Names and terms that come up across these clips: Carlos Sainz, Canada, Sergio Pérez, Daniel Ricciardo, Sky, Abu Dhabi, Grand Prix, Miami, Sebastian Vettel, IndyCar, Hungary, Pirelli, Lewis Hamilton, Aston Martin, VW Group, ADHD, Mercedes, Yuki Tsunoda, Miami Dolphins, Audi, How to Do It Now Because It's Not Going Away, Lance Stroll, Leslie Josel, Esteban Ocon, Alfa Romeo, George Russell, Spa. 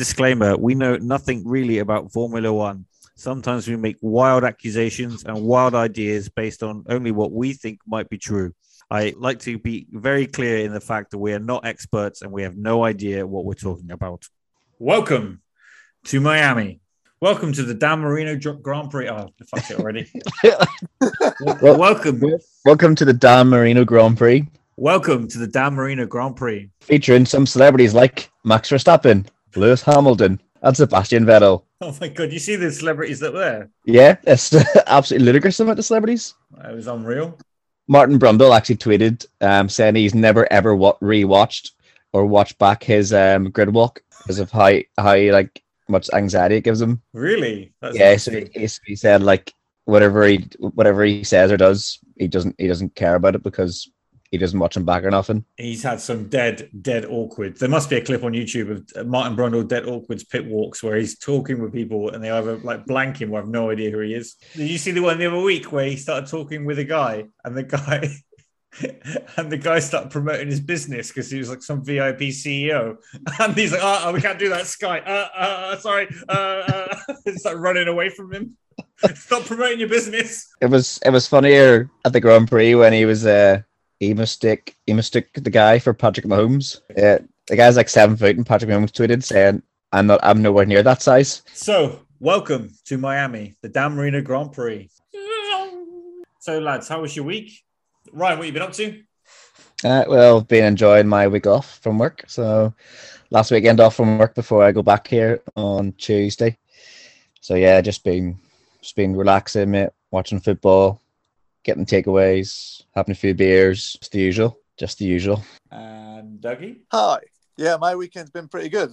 Disclaimer, we know nothing really about Formula One. Sometimes we make wild accusations and wild ideas based on only what we think might be true. I like to be very clear in the fact that we are not experts and we have no idea what we're talking about. Welcome to Miami. Welcome to the Dan Marino Grand Prix. Oh, I fucked it already. Welcome to the Dan Marino Grand Prix. Welcome to the Dan Marino Grand Prix. Featuring some celebrities like Max Verstappen, Lewis Hamilton, and Sebastian Vettel. Oh my God, you see the celebrities that were there? Yeah, it's absolutely ludicrous amount of celebrities. It was unreal. Martin Brundle actually tweeted saying he's never ever rewatched or watched back his grid walk because of how like much anxiety it gives him. Really? That's so he said like whatever he says or does, he doesn't care about it because he doesn't watch him back or nothing. He's had some dead awkward. There must be a clip on YouTube of Martin Brundle dead awkward's pit walks where he's talking with people and they either like blank him or have no idea who he is. Did you see the one the other week where he started talking with a guy and the guy started promoting his business because he was like some VIP CEO and he's like, oh, we can't do that, Sky. Sorry. It's like running away from him. Stop promoting your business. It was funnier at the Grand Prix when he was he mistook the guy for Patrick Mahomes. The guy's like 7 foot, and Patrick Mahomes tweeted saying, "I'm nowhere near that size." So, welcome to Miami, the Dan Marino Grand Prix. So, lads, how was your week? Ryan, what have you been up to? Well, been enjoying my week off from work. So, last weekend off from work before I go back here on Tuesday. So yeah, just been relaxing, mate, watching football, getting takeaways, having a few beers, just the usual. And Dougie? Hi. Yeah, my weekend's been pretty good.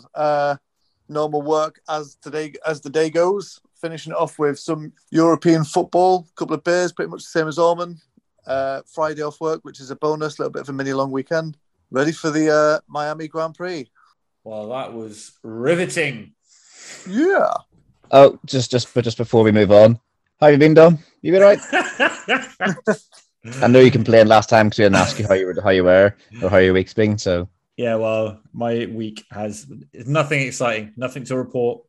Normal work as the day goes, finishing it off with some European football, a couple of beers, pretty much the same as Orman. Friday off work, which is a bonus, a little bit of a mini long weekend. Ready for the Miami Grand Prix. Well, that was riveting. Yeah. Oh, just before we move on, how have you been, Dom? You been right? I know you complained last time because we didn't ask you how you were or how your week's been. So yeah, well, my week has nothing exciting, nothing to report.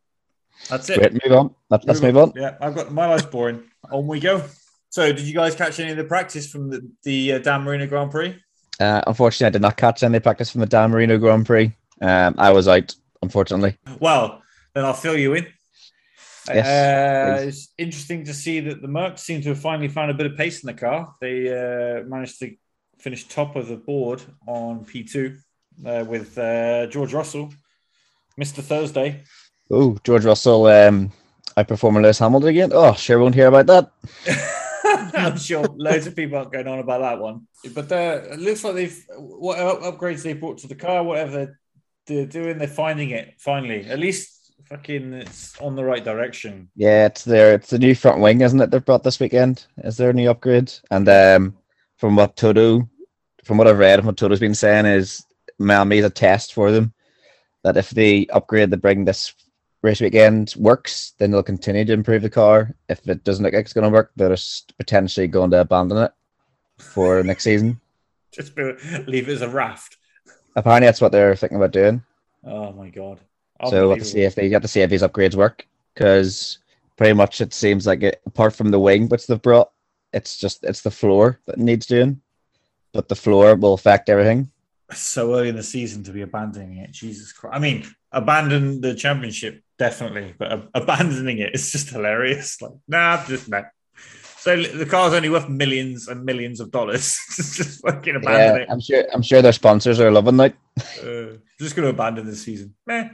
That's it. Great, move on. Let's move on. Yeah, I've got my life's boring. On we go. So, did you guys catch any of the practice from the Dan Marino Grand Prix? Unfortunately, I did not catch any practice from the Dan Marino Grand Prix. I was out, unfortunately. Well, then I'll fill you in. Yes, it's interesting to see that the Mercs seem to have finally found a bit of pace in the car. They managed to finish top of the board on P2 with George Russell, Mr. Thursday. Oh, George Russell outperforming Lewis Hamilton again. Oh, sure won't hear about that. I'm sure loads of people aren't going on about that one. But it looks like what upgrades they brought to the car, whatever they're doing, they're finding it finally. At least fucking, it's on the right direction. Yeah, it's there. It's the new front wing, isn't it? They've brought this weekend. Is there a new upgrade? And from what I've read, what Toto's been saying is Miami's a test for them. That if the upgrade they bring this race weekend works, then they'll continue to improve the car. If it doesn't look like it's going to work, they're just potentially going to abandon it for next season. Just leave it as a raft. Apparently, that's what they're thinking about doing. Oh my God. So you have to see if these upgrades work, because pretty much it seems like it, apart from the wing which they've brought, it's the floor that needs doing, but the floor will affect everything. So early in the season to be abandoning it, Jesus Christ! I mean, abandon the championship definitely, but abandoning it is just hilarious. Like, nah, just nah. So the car's only worth millions and millions of dollars. Just fucking abandon it. I'm sure their sponsors are loving that. Just going to abandon this season. Meh.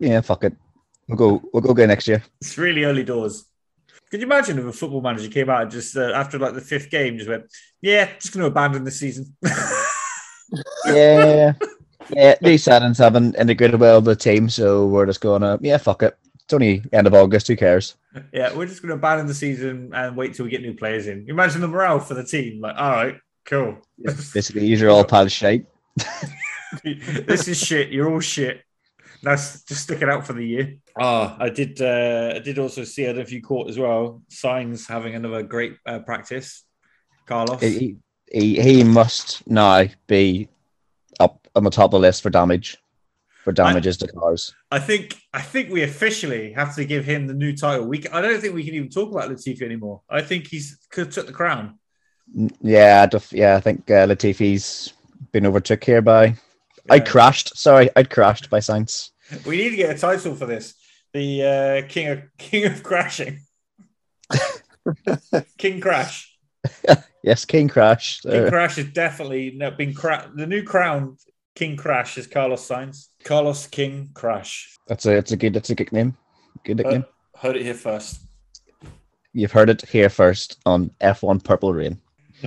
Yeah, fuck it. We'll go again next year. It's really early doors. Could you imagine if a football manager came out and just after like the fifth game just went, yeah, just going to abandon the season. Yeah. These signings haven't integrated well with the team, so we're just going to, yeah, fuck it. It's only end of August. Who cares? Yeah, we're just going to abandon the season and wait till we get new players in. You imagine the morale for the team. Like, all right, cool. Yeah, basically, these are all pad shape. This is shit. You're all shit. That's just stick it out for the year. I did also see, I don't know if you caught as well, Sainz having another great practice. Carlos. He must now be up on the top of the list for damage. for damages to cars. I think we officially have to give him the new title. I don't think we can even talk about Latifi anymore. I think he's took the crown. Yeah. I think Latifi's been overtook here by. Yeah. I'd crashed by Sainz. We need to get a title for this. The king of crashing. King Crash. Yes, King Crash. King Crash is definitely been the new crown. King Crash is Carlos Sainz. Carlos King Crash. That's a good name. Good nickname. Heard it here first. You've heard it here first on F1 Purple Rain.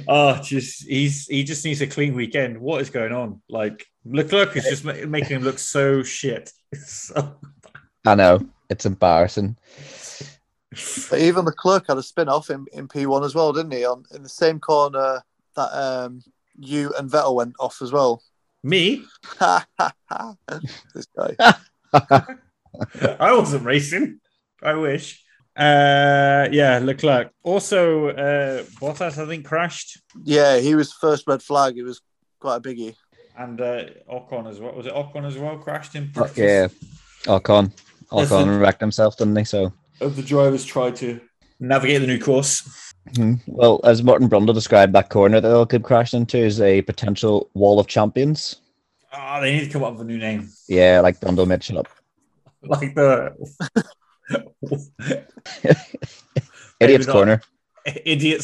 Oh, he just needs a clean weekend. What is going on? Like Leclerc is just making him look so shit. So I know, it's embarrassing. But even Leclerc had a spin off in P1 as well, didn't he? In the same corner that you and Vettel went off as well. Me? This guy. I wasn't racing. I wish. Leclerc. Also, Bottas, I think, crashed. Yeah, he was first red flag. It was quite a biggie. And Ocon as well. Was it Ocon as well? Crashed in practice? Yeah. Ocon wrecked himself, didn't he? So the drivers tried to navigate the new course. Mm-hmm. Well, as Martin Brundle described, that corner that they'll keep crashing into is a potential wall of champions. Ah, they need to come up with a new name. Yeah, like Brundle Mitchell up. Like the Idiot's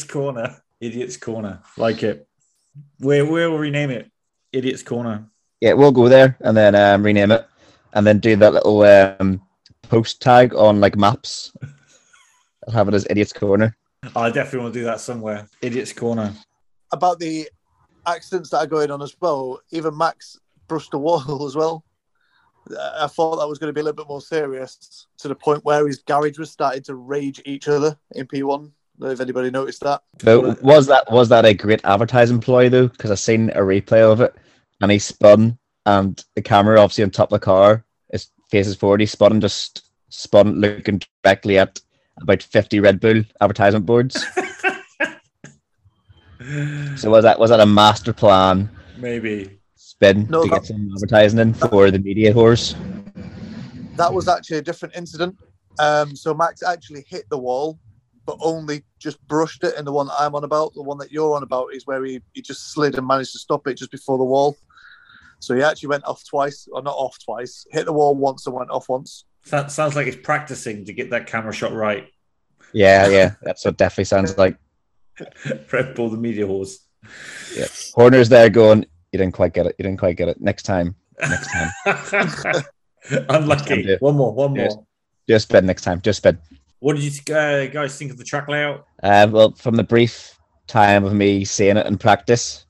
Corner. Like it. Where will we rename it? Idiot's Corner. Yeah, we'll go there and then rename it. And then do that little post tag on like maps. I'll have it as Idiot's Corner. I definitely want to do that somewhere. Idiot's Corner. About the accidents that are going on as well, even Max brushed a wall as well. I thought that was going to be a little bit more serious, to the point where his garage was starting to rage each other in P1. I don't know if anybody noticed that. But was that a great advertising ploy though? Because I've seen a replay of it and he spun. And the camera, obviously, on top of the car, is faces forward. He spun, looking directly at about 50 Red Bull advertisement boards. So was that a master plan? Maybe spin to get some advertising in for the media horse. That was actually a different incident. So Max actually hit the wall, but only just brushed it. And the one that I'm on about, the one that you're on about, is where he just slid and managed to stop it just before the wall. So he actually went off twice, or not off twice, hit the wall once and went off once. That sounds like he's practicing to get that camera shot right. Yeah, that's what definitely sounds like. Red Bull, the media horse. Yeah. Horner's there going, you didn't quite get it. Next time. Unlucky. Next time, one more. Just spin next time, just spin. What did you guys think of the track layout? Well, from the brief time of me seeing it in practice,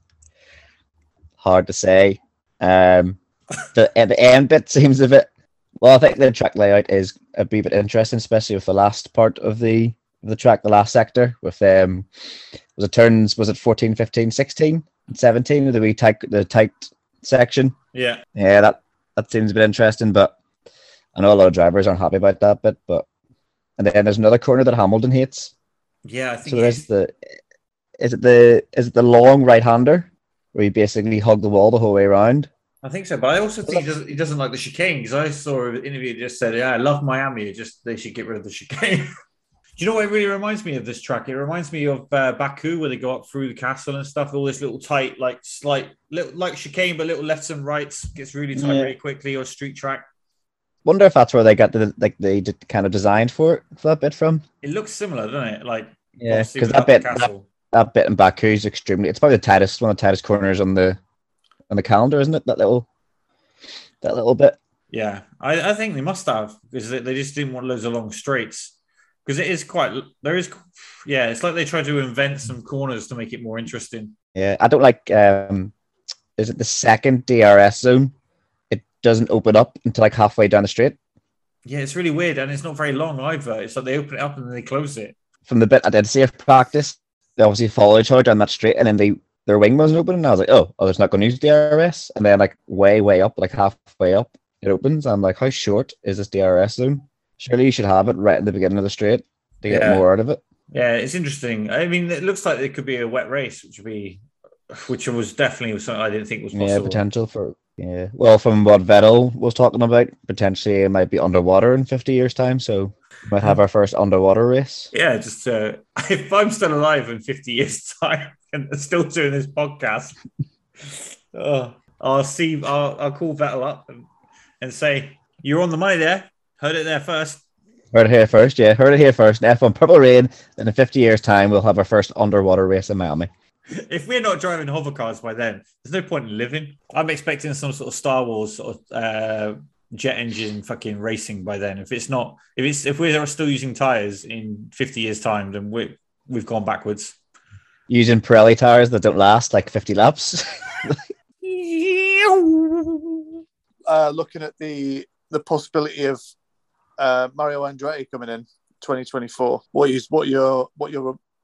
hard to say. The end bit seems a bit. Well, I think the track layout is a bit interesting, especially with the last part of the track, the last sector with was it turns? Was it 14, 15, 16, 17? The tight section. Yeah. That seems a bit interesting, but I know a lot of drivers aren't happy about that bit. But and then there's another corner that Hamilton hates. Yeah, I think so. There's is it the long right hander? Where he basically hugged the wall the whole way around. I think so, but I also think he doesn't like the chicane, because I saw an interview that just said, yeah, I love Miami, they should get rid of the chicane. Do you know what it really reminds me of this track? It reminds me of Baku, where they go up through the castle and stuff, all this little tight, like slight, little, like chicane, but little lefts and rights, gets really tight really quickly, or street track. Wonder if that's where they got they kind of designed for that bit from. It looks similar, doesn't it? Like, yeah, because that bit in Baku is extremely. It's probably one of the tightest corners on the calendar, isn't it? That little bit. Yeah, I think they must have, because they just didn't want loads of long straights, because it is quite. There is, yeah. It's like they tried to invent some corners to make it more interesting. Yeah, I don't like. Is it the second DRS zone? It doesn't open up until like halfway down the straight. Yeah, it's really weird, and it's not very long either. It's like they open it up and then they close it. From the bit I did see of practice. They obviously followed each other down that straight, and then their wing wasn't open, and I was like, oh, it's not going to use DRS, and then like way up, like halfway up, it opens. I'm like, how short is this DRS zone? Surely you should have it right at the beginning of the straight to get more out of it. Yeah, it's interesting. I mean, it looks like it could be a wet race, which was definitely something I didn't think was possible. Yeah, potential for Yeah. Well, from what Vettel was talking about, potentially it might be underwater in 50 years' time, so we might have our first underwater race. Yeah, just if I'm still alive in 50 years' time and still doing this podcast, I'll call Vettel up and say, "You're on the money there. Heard it there first." Heard it here first, yeah. Heard it here first. In F1 Purple Rain, and in 50 years' time, we'll have our first underwater race in Miami. If we're not driving hover cars by then, there's no point in living. I'm expecting some sort of Star Wars sort of jet engine fucking racing by then. If we're still using tires in 50 years' time, then we've gone backwards. Using Pirelli tires that don't last like 50 laps. Looking at the possibility of Mario Andretti coming in 2024. What are your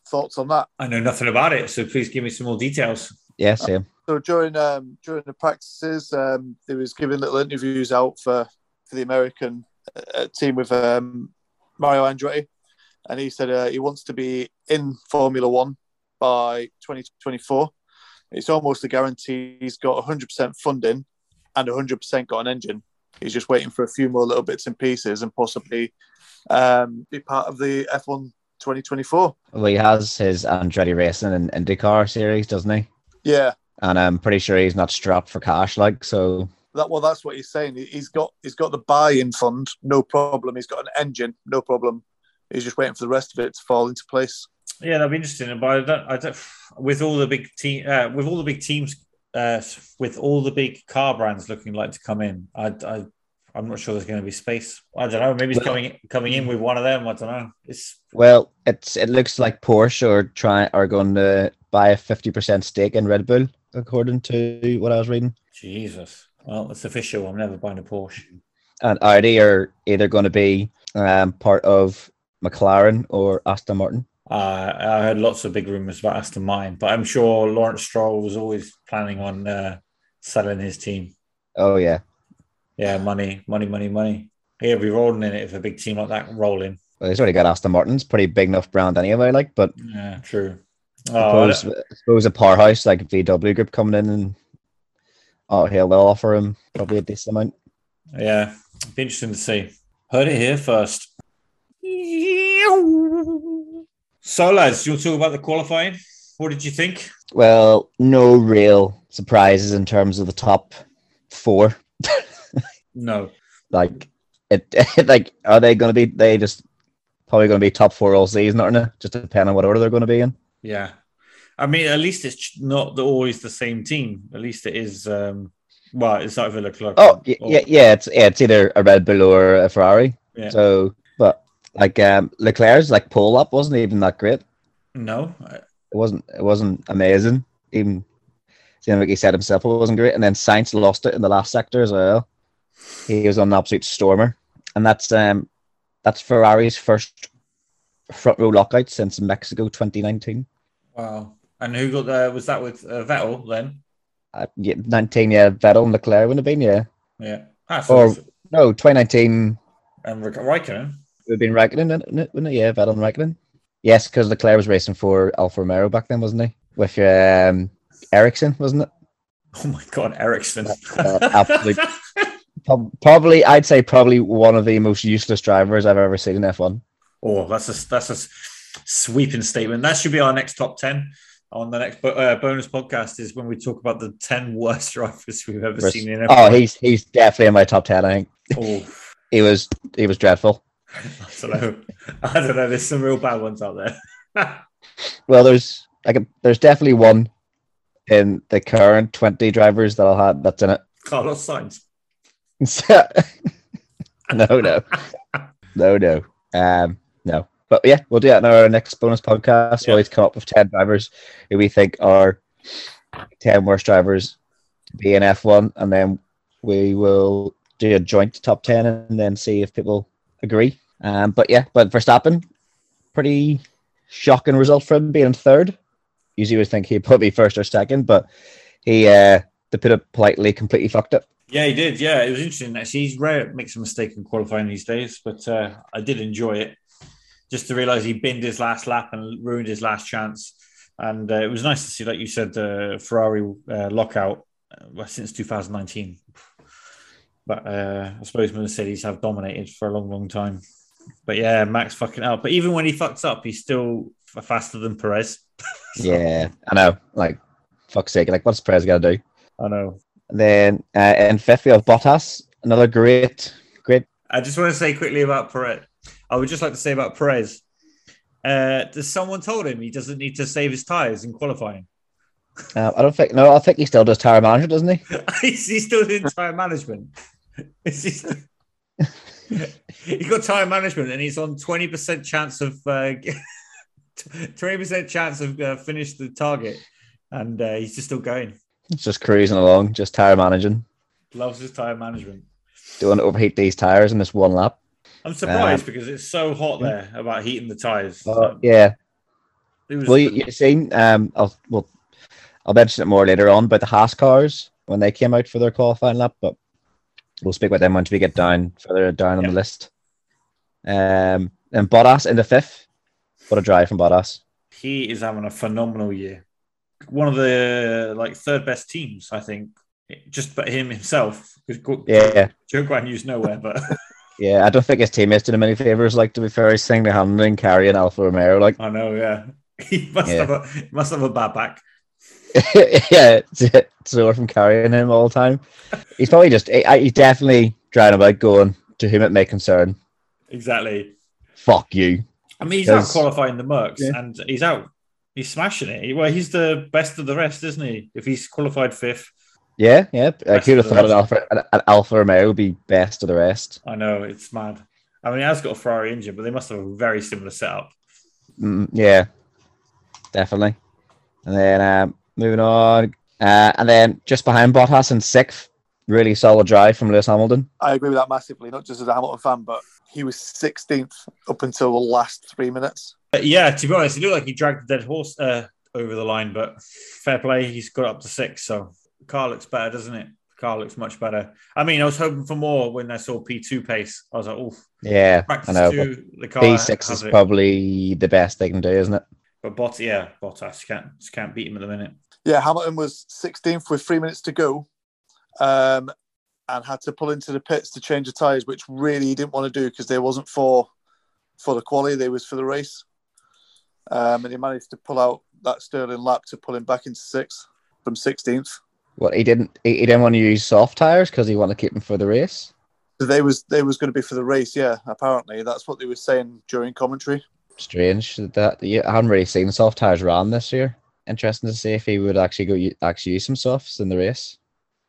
thoughts on that? I know nothing about it, so please give me some more details. Yes, yeah. So during the practices, they was giving little interviews out for the American team with Mario Andretti, and he said he wants to be in Formula One by 2024. It's almost a guarantee. He's got 100% funding and 100% got an engine. He's just waiting for a few more little bits and pieces and possibly be part of the F1 2024. Well, he has his Andretti Racing and IndyCar series, doesn't he? Yeah. And I'm pretty sure he's not strapped for cash, like, so... That's what he's saying. He's got the buy-in fund, no problem. He's got an engine, no problem. He's just waiting for the rest of it to fall into place. Yeah, that'd be interesting. But with all the big car brands looking like to come in, I'm not sure there's going to be space. I don't know. Maybe it's coming in with one of them. I don't know. It looks like Porsche are going to buy a 50% stake in Red Bull, according to what I was reading. Jesus. Well, it's official. I'm never buying a Porsche. And Audi are either going to be part of McLaren or Aston Martin. I heard lots of big rumours about Aston Martin, but I'm sure Lawrence Stroll was always planning on selling his team. Oh, yeah. Yeah, money. He'll be rolling in it if a big team like that roll in. Well, he's already got Aston Martin's pretty big enough brand anyway, like, but... Yeah, true. I suppose a powerhouse like VW Group coming in and they'll offer him probably a decent amount. Yeah, it'd be interesting to see. Heard it here first. So, lads, do you want to talk about the qualifying? What did you think? Well, no real surprises in terms of the top four. No. Are they going to be... They just probably going to be top four all season, aren't they? Just depending on what order they're going to be in. Yeah. I mean, at least it's not always the same team. At least it is... it's not Leclerc. Oh, yeah. It's either a Red Bull or a Ferrari. Yeah. So, but... Leclerc's pull up wasn't even that great. No, it wasn't amazing. Even seemed like he said himself, it wasn't great. And then Sainz lost it in the last sector as well. He was on an absolute stormer, and that's Ferrari's first front row lockout since Mexico 2019. Wow! And who got there? Was that with Vettel then? 19, yeah. Vettel and Leclerc wouldn't have been, yeah. Yeah. No, 2019. And Raikkonen. It would have been Raikkonen, wouldn't it? Yeah, Vettel and Raikkonen. Yes, because Leclerc was racing for Alfa Romeo back then, wasn't he? With Ericsson, wasn't it? Oh my God, Ericsson. Absolutely. Probably, I'd say probably one of the most useless drivers I've ever seen in F1. Oh, that's a sweeping statement. That should be our next top 10 on the next bonus podcast is when we talk about the 10 worst drivers we've ever seen in F1. Oh, he's definitely in my top 10, I think. Oh. He was dreadful. I don't know. There's some real bad ones out there. Well, there's definitely one in the current 20 drivers that I'll have that's in it. Carlos Sainz. No. No. But yeah, we'll do that in our next bonus podcast. Yep. We'll always come up with 10 drivers who we think are 10 worst drivers to be in F1, and then we will do a joint top 10 and then see if people agree. But Verstappen, pretty shocking result for him being third. Usually would think he'd probably be first or second, but he, to put it politely, completely fucked up. Yeah, he did. Yeah, it was interesting. Actually, he's rare makes a mistake in qualifying these days, but I did enjoy it. Just to realise he binned his last lap and ruined his last chance. And it was nice to see, like you said, the Ferrari lockout well, since 2019. But I suppose Mercedes have dominated for a long, long time. But yeah, Max fucking up. But even when he fucks up, he's still faster than Perez. So. Yeah, I know. Like, fuck's sake. Like, what's Perez going to do? I know. And then in fifth, we have Bottas. Another great. I just want to say quickly about Perez. I would just like to say about Perez. Someone told him he doesn't need to save his tyres in qualifying. I think he still does tyre management, doesn't he? He's still doing tyre management. He's got tyre management, and he's on 20% chance of 20% chance of finish the target, and he's just still going. Just cruising along, just tyre managing. Loves his tyre management. Don't overheat these tyres in this one lap. I'm surprised because it's so hot there about heating the tyres. Yeah. Well, you've seen. I'll mention it more later on. But the Haas cars when they came out for their qualifying lap, but we'll speak about them once we get further down on the list. And Bottas in the fifth. What a drive from Bottas! He is having a phenomenal year. One of the third best teams, I think. Just but him himself. Yeah. Zhou Guanyu's nowhere, but. Yeah, I don't think his teammates did him any favours. Like, to be fair, he's singing, handling, carrying Alfa Romeo. Like, I know, yeah. He must have a bad back. Yeah, it's sore from carrying him all the time. He's probably he's definitely driving about going to whom it may concern. Exactly. Fuck you. I mean, he's out qualifying the Mercs, and he's out. He's smashing it. Well, he's the best of the rest, isn't he? If he's qualified fifth. Yeah, yeah. Who would have thought an Alfa Romeo would be best of the rest? I know, it's mad. I mean, he has got a Ferrari engine, but they must have a very similar setup. Yeah, definitely. And then moving on. And then just behind Bottas in sixth, really solid drive from Lewis Hamilton. I agree with that massively, not just as a Hamilton fan, but he was 16th up until the last 3 minutes. Yeah, to be honest, it looked like he dragged the dead horse over the line, but fair play, he's got up to sixth, so... Car looks better, doesn't it? Car looks much better. I mean, I was hoping for more when I saw P2 pace. I was like, oh, yeah, I know. The car P6 is probably the best they can do, isn't it? But Bottas can't beat him at the minute. Yeah, Hamilton was 16th with 3 minutes to go, and had to pull into the pits to change the tyres, which really he didn't want to do because they wasn't for the quali, they was for the race. And he managed to pull out that Sterling lap to pull him back into sixth from 16th. Well, he didn't want to use soft tires because he wanted to keep them for the race. So they was going to be for the race, yeah. Apparently, that's what they were saying during commentary. Strange that I haven't really seen soft tires run this year. Interesting to see if he would actually use some softs in the race.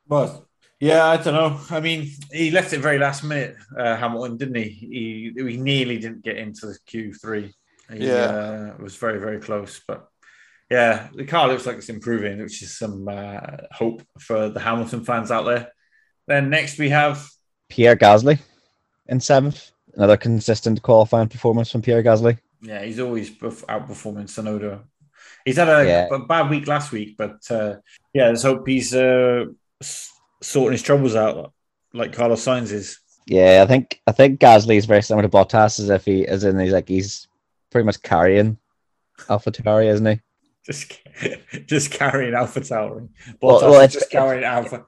Well, yeah, I don't know. I mean, he left it very last minute, Hamilton, didn't he? He nearly didn't get into the Q3. He was very, very close, but. Yeah, the car looks like it's improving, which is some hope for the Hamilton fans out there. Then next we have... Pierre Gasly in seventh. Another consistent qualifying performance from Pierre Gasly. Yeah, he's always outperforming Tsunoda. He's had a bad week last week, but let's hope he's sorting his troubles out like Carlos Sainz is. Yeah, I think Gasly is very similar to Bottas he's pretty much carrying AlphaTauri, isn't he? Just carrying AlphaTauri. Well, just carrying Alpha.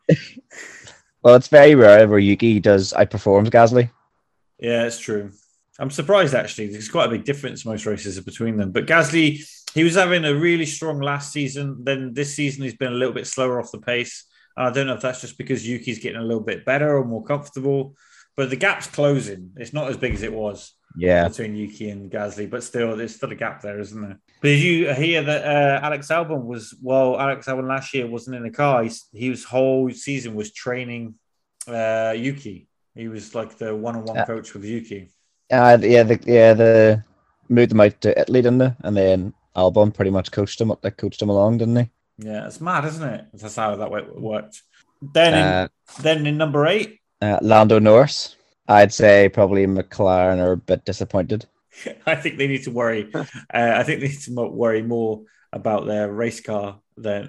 Well, it's very rare where Yuki outperforms Gasly. Yeah, it's true. I'm surprised, actually. There's quite a big difference most races between them. But Gasly, he was having a really strong last season. Then this season, he's been a little bit slower off the pace. And I don't know if that's just because Yuki's getting a little bit better or more comfortable. But the gap's closing. It's not as big as it was. Yeah, between Yuki and Gasly, but still, there's still a gap there, isn't there? But did you hear that Alex Albon last year wasn't in the car? His whole season was training Yuki. He was like the one-on-one coach with Yuki. They moved them out to Italy, didn't they? And then Albon pretty much coached him along, didn't he? Yeah, it's mad, isn't it? That's how that way it worked. Then in number 8, Lando Norris. I'd say probably McLaren are a bit disappointed. I think they need to worry. I think they need to worry more about their race car their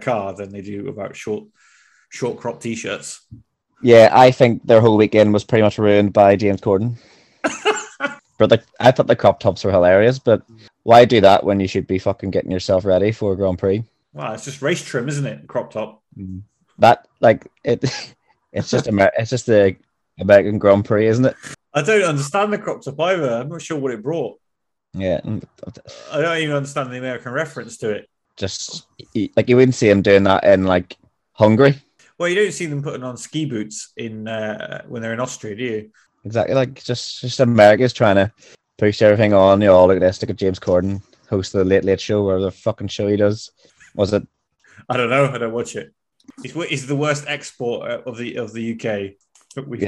car than they do about short crop t-shirts. Yeah, I think their whole weekend was pretty much ruined by James Corden. But I thought the crop tops were hilarious, but why do that when you should be fucking getting yourself ready for a Grand Prix? Wow, it's just race trim, isn't it? Crop top. That like it's just the American Grand Prix, isn't it? I don't understand the crop top either. I'm not sure what it brought. Yeah, I don't even understand the American reference to it. Just like you wouldn't see them doing that in like Hungary. Well, you don't see them putting on ski boots in when they're in Austria, do you? Exactly, like just America's trying to push everything on. You know, oh, look at this. Look at James Corden, host of the Late Late Show, whatever the fucking show he does. Was it? I don't know. I don't watch it. It's the worst export of the UK. We've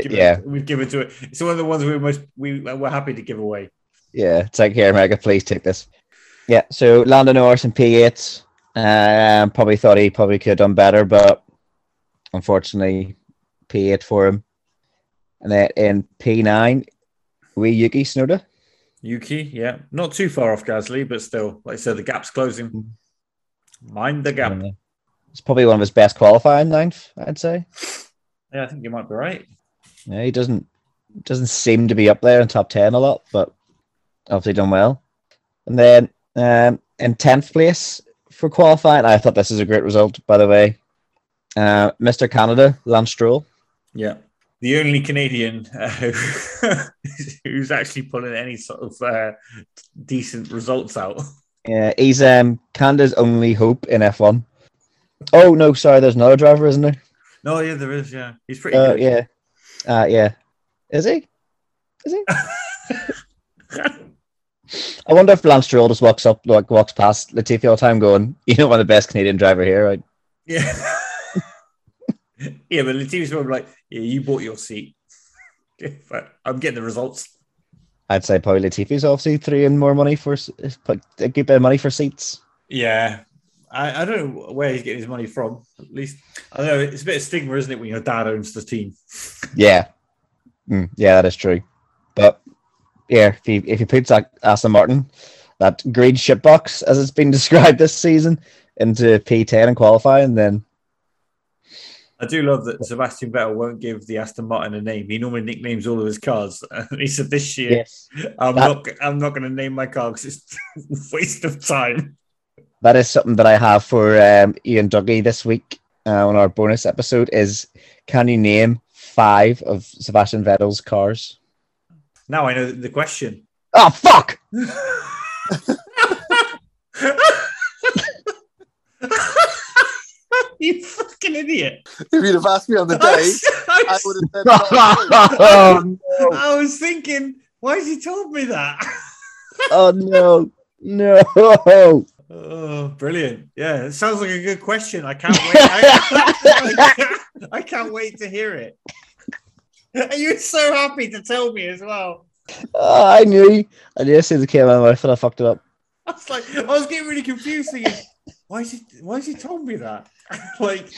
given to it. It's one of the ones we're happy to give away. Yeah, it's like, here, America, please take this. Yeah, so Lando Norris in P8. Probably thought he could have done better, but unfortunately, P8 for him. And then in P9, Yuki Tsunoda. Yuki, yeah. Not too far off Gasly, but still, like I said, the gap's closing. Mind the gap. It's probably one of his best qualifying ninth, I'd say. Yeah, I think you might be right. Yeah, he doesn't seem to be up there in top 10 a lot, but obviously done well. And then in 10th place for qualifying, I thought this is a great result, by the way. Mr. Canada, Lance Stroll. Yeah. The only Canadian who's actually pulling any sort of decent results out. Yeah, he's Canada's only hope in F1. Oh, no, sorry, there's another driver, isn't there? No, yeah, there is, yeah. He's pretty good. Yeah. Yeah. Is he? I wonder if Lance Stroll just walks past Latifi all the time going, you know, one of the best Canadian driver here, right? Yeah. Yeah, but Latifi's probably like, yeah, you bought your seat. I'm getting the results. I'd say probably Latifi's obviously throwing more money for a good bit of money for seats. Yeah. I don't know where he's getting his money from. At least, I know it's a bit of stigma, isn't it, when your dad owns the team? Yeah. Yeah, that is true. But yeah, if he puts Aston Martin, that green shitbox, as it's been described this season, into P10 and qualifying, then... I do love that Sebastian Vettel won't give the Aston Martin a name. He normally nicknames all of his cars. He said this year, yes, I'm not going to name my car because it's a waste of time. That is something that I have for Ian Dougie this week on our bonus episode is, can you name 5 of Sebastian Vettel's cars? Now I know the question. Oh, fuck! You fucking idiot. If you'd have asked me on the day, I would have said that. Oh, no. I was thinking, why has he told me that? Oh, no. No. Oh, brilliant. Yeah, it sounds like a good question. I can't wait. I can't wait to hear it. You were so happy to tell me as well. Oh, I knew as soon as it came out of my mouth and I fucked it up. I was getting really confused thinking, Why has he told me that? Like,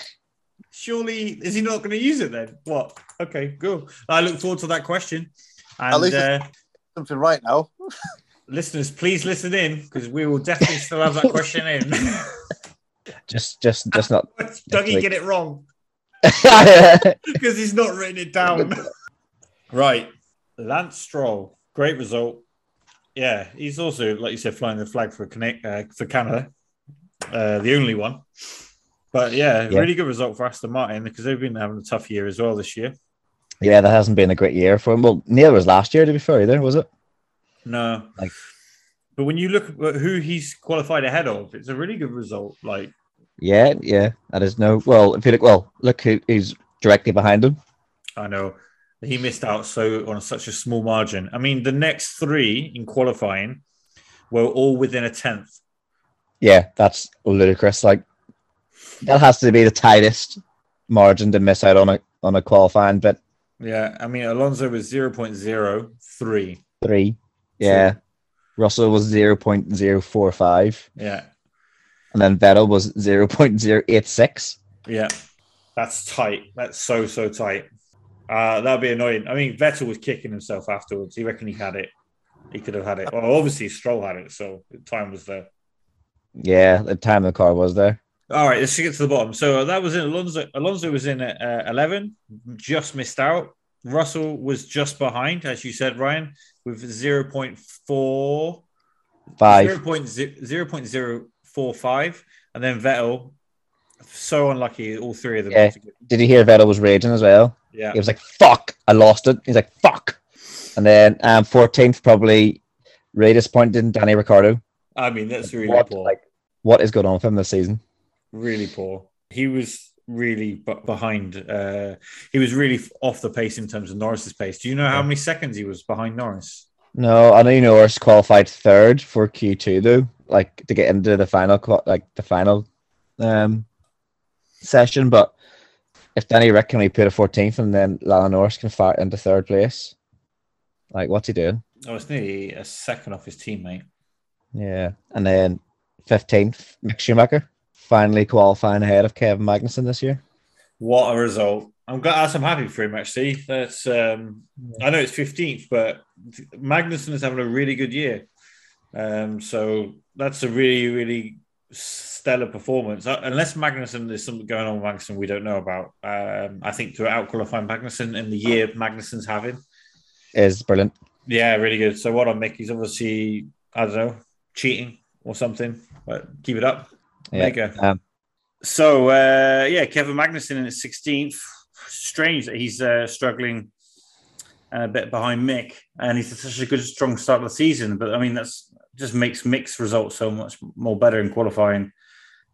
surely, is he not going to use it then? What? Okay, cool. I look forward to that question. And at least something right now. Listeners, please listen in because we will definitely still have that question in. Just not. Dougie get it wrong because he's not written it down. Right, Lance Stroll, great result. Yeah, he's also, like you said, flying the flag for Canada. The only one, but yeah, really good result for Aston Martin because they've been having a tough year as well this year. Yeah, that hasn't been a great year for them. Well, neither was last year, to be fair, either, was it? No. Like, but when you look at who he's qualified ahead of, it's a really good result. Like, yeah, that is no. Well, if you look, who's directly behind him. I know he missed out on such a small margin. I mean, the next 3 in qualifying were all within a 10th. Yeah, that's ludicrous. Like, that has to be the tightest margin to miss out on a qualifying bit. Yeah, I mean, Alonso was 0.03. Yeah. Russell was 0.045. Yeah. And then Vettel was 0.086. Yeah, that's tight. That's so, so tight. That would be annoying. I mean, Vettel was kicking himself afterwards. He reckoned he had it. He could have had it. Well, obviously, Stroll had it, so time was there. Yeah, the time the car was there. All right, let's get to the bottom. So that was in Alonso. Alonso was in at 11, just missed out. Russell was just behind, as you said, Ryan, with 0.45. And then Vettel, so unlucky, all three of them. Yeah. Did you hear Vettel was raging as well? Yeah. He was like, fuck, I lost it. He's like, fuck. And then 14th, probably really disappointed in Danny Ricciardo. I mean, that's really poor. Like, what is going on for him this season? Really poor. He was really behind. He was really off the pace in terms of Norris's pace. Do you know how many seconds he was behind Norris? No, I know Norris qualified third for Q2 though, like to get into the final, like the final session. But if Danny Rick can be put a 14th and then Lando Norris can fart into third place, like what's he doing? Oh, it's nearly a second off his teammate. Yeah, and then 15th, Mick Schumacher finally qualifying ahead of Kevin Magnussen this year. What a result! I'm happy for him actually. That's I know it's 15th, but Magnussen is having a really good year. So that's a really, really stellar performance. Unless Magnussen, there's something going on with Magnussen we don't know about. I think to outqualify Magnussen in the year Magnussen's having is brilliant. Yeah, really good. So what on Mick? He's obviously, I don't know, cheating or something, but keep it up. Yeah. There you go. So Kevin Magnussen in his 16th. Strange that he's struggling and a bit behind Mick, and he's such a good, strong start of the season. But I mean, that's just makes Mick's results so much more better in qualifying.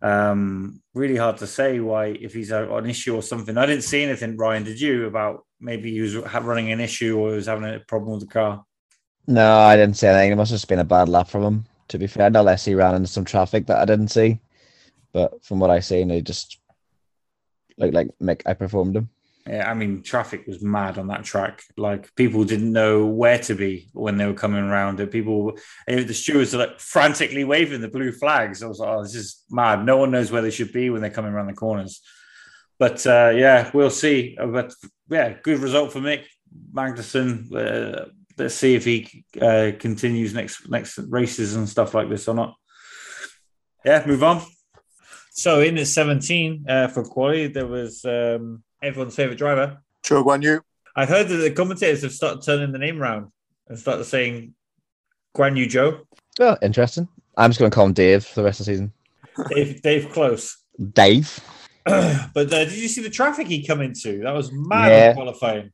Really hard to say why, if he's an issue or something. I didn't see anything, Ryan, did you, about maybe he was running an issue or he was having a problem with the car? No, I didn't see anything. It must have just been a bad lap from him, to be fair, unless he ran into some traffic that I didn't see. But from what I seen, it just looked like Mick outperformed him. Yeah, I mean, traffic was mad on that track. Like, people didn't know where to be when they were coming around. The stewards are like frantically waving the blue flags. I was like, oh, this is mad. No one knows where they should be when they're coming around the corners. But yeah, we'll see. But yeah, good result for Mick Magnussen. Let's see if he continues next races and stuff like this or not. Yeah, move on. So in the 17 for quali, there was everyone's favourite driver, Zhou Guanyu. I heard that the commentators have started turning the name around and started saying Guanyu Zhou. Well, interesting. I'm just going to call him Dave for the rest of the season. Dave Close. Dave. But did you see the traffic he come into? That was mad qualifying.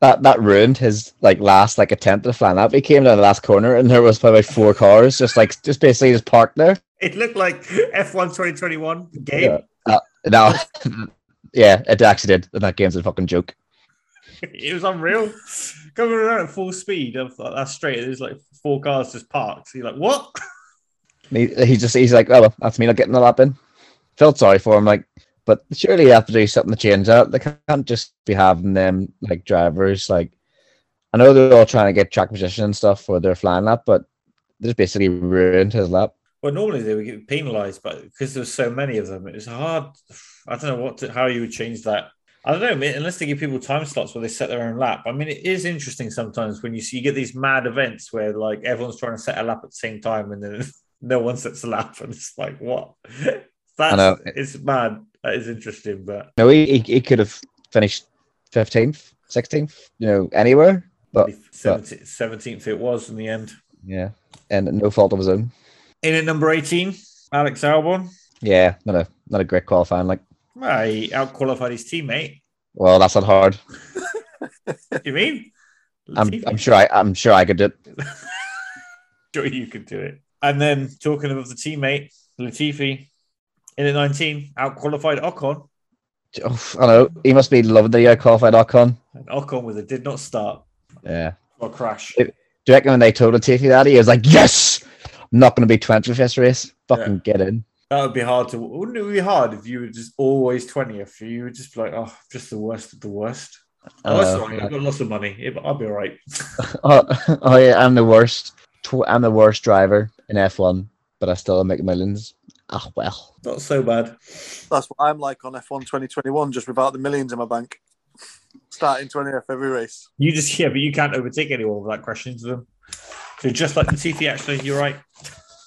That ruined his last attempt at a flying lap. He came down the last corner and there was probably four cars just basically just parked there. It looked like F1 2021 game. No, yeah, it actually did. That game's a fucking joke. It was unreal. Coming around at full speed, that's straight. There's four cars just parked. So you're like, what? He's like, oh, well, that's me not getting the lap in. Felt sorry for him, but surely you have to do something to change that. They can't just be having them drivers. I know they're all trying to get track position and stuff for their flying lap, but they just basically ruined his lap. Well, normally they would get penalised, but because there were so many of them, it was hard. I don't know how you would change that. I don't know, unless they give people time slots where they set their own lap. I mean, it is interesting sometimes when you get these mad events where everyone's trying to set a lap at the same time, and then no one sets a lap, and it's like, what? It's mad. That is interesting, but no, he could have finished 15th, 16th, anywhere, but 17th it was in the end. Yeah, and no fault of his own. In at number 18, Alex Albon. Yeah, not a great qualifying. Well, he outqualified his teammate. Well, that's not hard. You mean? I'm sure I could do it. Sure, you could do it. And then talking of the teammate, Latifi, in at 19, outqualified Ocon. Oh, I know, he must be loving that he outqualified Ocon. And Ocon with a did not start. Yeah. Or crash. Do you reckon when they told Latifi that, he was like, yes! Not going to be 20th this race. Fucking get in. That would be hard to. Wouldn't it be hard if you were just always 20th? You would just be like, oh, just the worst of the worst. Oh, that's all right. I've got lots of money. Yeah, but I'll be all right. Yeah, I'm the worst. I'm the worst driver in F1, but I still make millions. Ah, well, not so bad. That's what I'm like on F1 2021, just without the millions in my bank. Starting 20th every race. You just but you can't overtake anyone without crashing into them. So just like the Latifi, actually, you're right.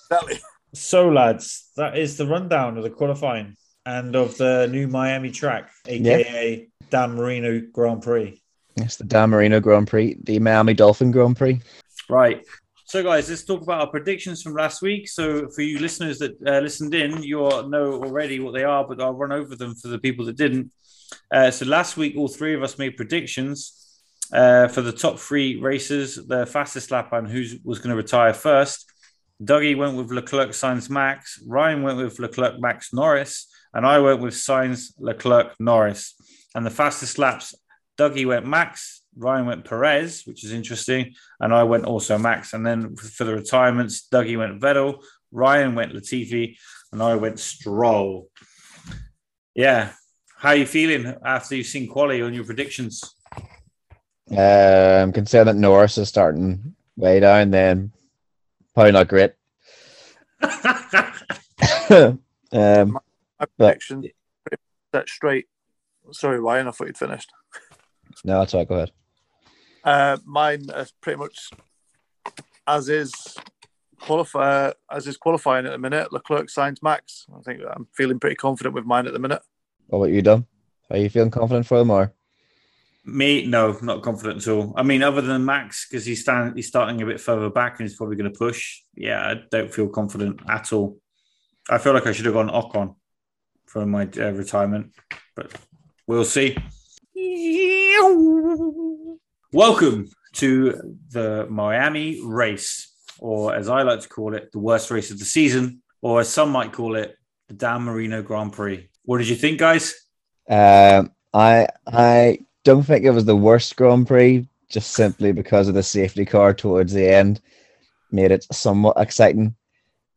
Exactly. So, lads, that is the rundown of the qualifying and of the new Miami track, a.k.a. Dan Marino Grand Prix. Yes, the Dan Marino Grand Prix, the Miami Dolphin Grand Prix. Right. So, guys, let's talk about our predictions from last week. So, for you listeners that listened in, you know already what they are, but I'll run over them for the people that didn't. So, last week, all three of us made predictions for the top three races, the fastest lap and who was going to retire first. Dougie went with Leclerc, Sainz, Max. Ryan went with Leclerc, Max, Norris. And I went with Sainz, Leclerc, Norris. And the fastest laps, Dougie went Max, Ryan went Perez, which is interesting, and I went also Max. And then for the retirements, Dougie went Vettel, Ryan went Latifi, and I went Stroll. Yeah. How are you feeling after you've seen quali on your predictions? I'm concerned that Norris is starting way down then. Probably not great. My prediction, that's straight. Sorry, Ryan, I thought you'd finished. No, that's all right, go ahead. Mine is pretty much as is qualifying at the minute. Leclerc, Sainz, Max. I think I'm feeling pretty confident with mine at the minute. What about you, Dom? Are you feeling confident for him or? Me? No, not confident at all. I mean, other than Max, because he's starting a bit further back and he's probably going to push. Yeah, I don't feel confident at all. I feel like I should have gone Ocon for my retirement, but we'll see. Welcome to the Miami race, or as I like to call it, the worst race of the season, or as some might call it, the Dan Marino Grand Prix. What did you think, guys? I don't think it was the worst Grand Prix, just simply because of the safety car towards the end made it somewhat exciting,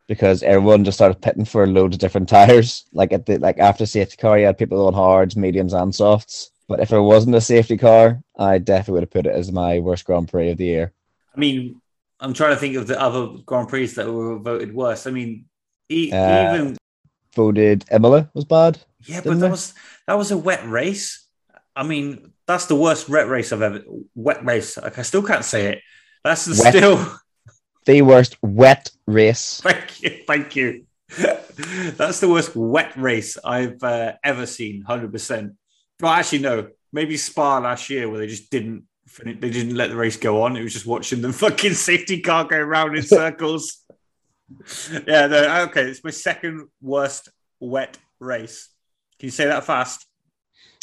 because everyone just started pitting for loads of different tires. Like after safety car, you had people on hards, mediums, and softs. But if it wasn't a safety car, I definitely would have put it as my worst Grand Prix of the year. I mean, I'm trying to think of the other Grand Prix that were voted worst. I mean, even voted Imola was bad. Yeah, but that was a wet race. I mean, that's the worst wet race I've ever wet race. Like, I still can't say it. That's the wet. Still the worst wet race. Thank you. That's the worst wet race I've ever seen. 100%. Well, actually, no. Maybe Spa last year, where they just didn't finish, they didn't let the race go on. It was just watching the fucking safety car go round in circles. Yeah, no, okay. It's my second worst wet race. Can you say that fast?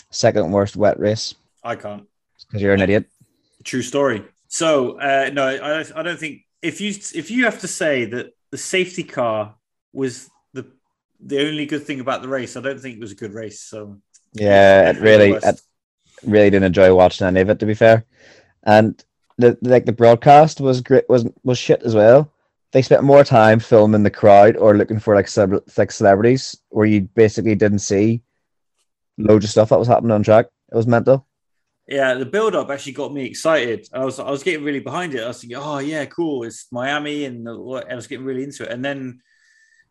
Second worst wet race. I can't. Because you're an idiot. True story. So no, I don't think if you have to say that the safety car was the only good thing about the race, I don't think it was a good race. So. Yeah, I really didn't enjoy watching any of it, to be fair. And the broadcast was great, was shit as well. They spent more time filming the crowd or looking for like celebrities, where you basically didn't see loads of stuff that was happening on track. It was mental. Yeah, the build up actually got me excited. I was getting really behind it. I was thinking, oh yeah, cool, it's Miami, and I was getting really into it. And then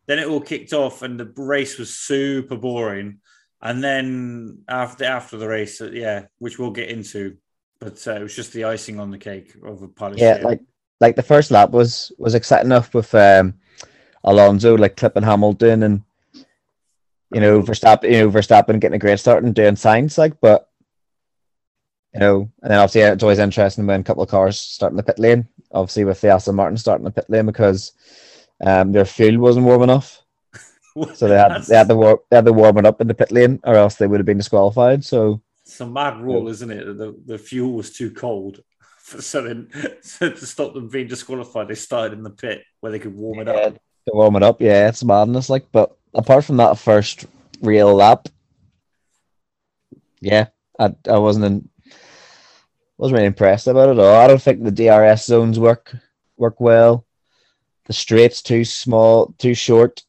it all kicked off, and the race was super boring. And then after the race, yeah, which we'll get into, but it was just the icing on the cake of a pile of shit. like the first lap was exciting enough with Alonso like clipping Hamilton, and Verstappen getting a great start and doing Sainz, and then obviously it's always interesting when a couple of cars start in the pit lane. Obviously with the Aston Martin starting the pit lane because their fuel wasn't warm enough. So they had to warm it up in the pit lane, or else they would have been disqualified. So it's a mad rule, isn't it? The fuel was too cold, so to stop them being disqualified, they started in the pit where they could warm it up. To warm it up, yeah, it's madness. But apart from that first real lap, yeah, I wasn't really impressed about it at all. I don't think the DRS zones work well. The straight's too small, too short.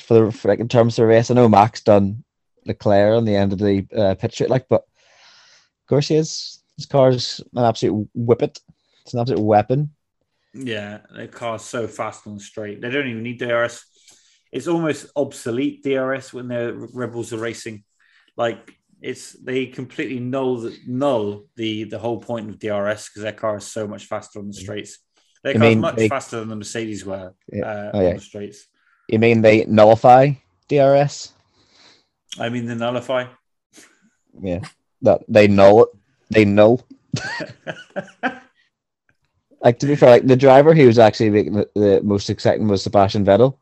For in terms of the race, I know Max done Leclerc on the end of the pit straight, but of course he is. His car's an absolute whippet. It's an absolute weapon. Yeah, the car's so fast on the straight. They don't even need DRS. It's almost obsolete DRS when the Red Bulls are racing. They completely null the whole point of DRS because their car is so much faster on the straights. Their car's much faster than the Mercedes were on the straights. You mean they nullify DRS? I mean they nullify. Yeah, they null it. They null. Like, to be fair, like, the driver who was actually making the most exciting was Sebastian Vettel.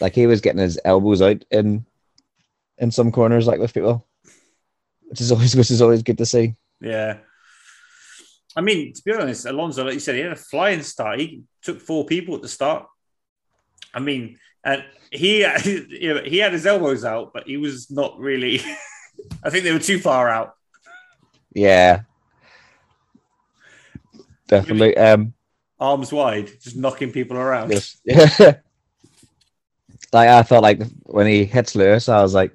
Like, he was getting his elbows out in some corners, like, with people, which is always good to see. Yeah. I mean, to be honest, Alonso, like you said, he had a flying start. He took four people at the start. I mean, and he had his elbows out, but he was not really... I think they were too far out. Yeah. Definitely. Arms wide, just knocking people around. Yes. Like, I thought, like, when he hits Lewis, I was like,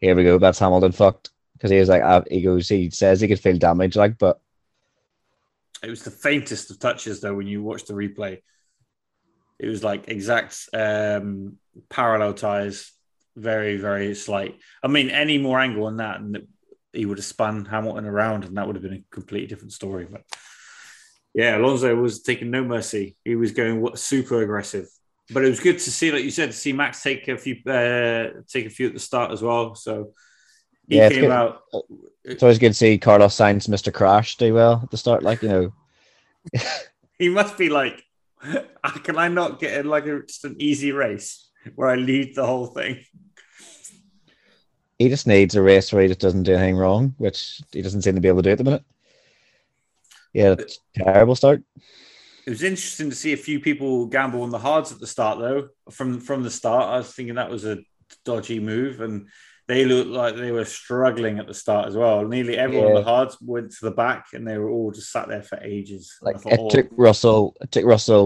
here we go, that's Hamilton fucked. Because he was like, he says he could feel damage, like, but... It was the faintest of touches, though, when you watch the replay. It was like exact parallel ties, very, very slight. I mean, any more angle on that, and he would have spun Hamilton around, and that would have been a completely different story. But yeah, Alonso was taking no mercy. He was going super aggressive. But it was good to see, like you said, to see Max take a few at the start as well. So he came out. It's always good to see Carlos Sainz, Mr. Crash, do well at the start. Like, you know, he must be like, can I not get in like just an easy race where I lead the whole thing? He just needs a race where he just doesn't do anything wrong, which he doesn't seem to be able to do at the minute. Yeah, terrible start. It was interesting to see a few people gamble on the hards at the start, though. From the start, I was thinking that was a dodgy move, and they looked like they were struggling at the start as well. Nearly everyone on the hards went to the back, and they were all just sat there for ages. Like, it took Russell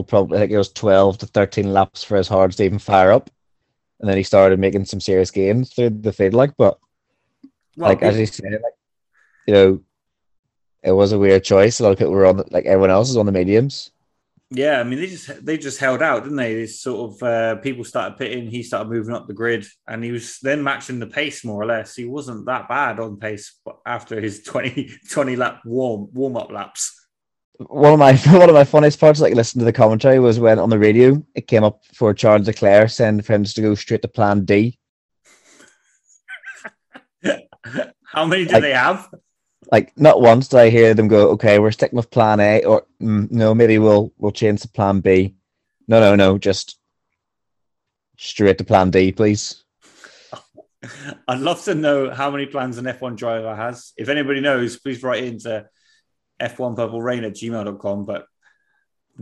probably, I think it was 12 to 13 laps for his hards to even fire up, and then he started making some serious gains through the field. Like, but well, like as you said, like, you know, it was a weird choice. A lot of people were on everyone else is on the mediums. Yeah, I mean, they just held out, didn't they? This sort of people started pitting. He started moving up the grid, and he was then matching the pace more or less. He wasn't that bad on pace after his 20 lap warm up laps. One of my funniest parts, like listening to the commentary, was when on the radio it came up for Charles Leclerc saying for him to go straight to Plan D. How many do they have? Like, not once did I hear them go, okay, we're sticking with Plan A, or no, maybe we'll change to Plan B. No, just straight to Plan D, please. I'd love to know how many plans an F1 driver has. If anybody knows, please write into f1purplerain@gmail.com, but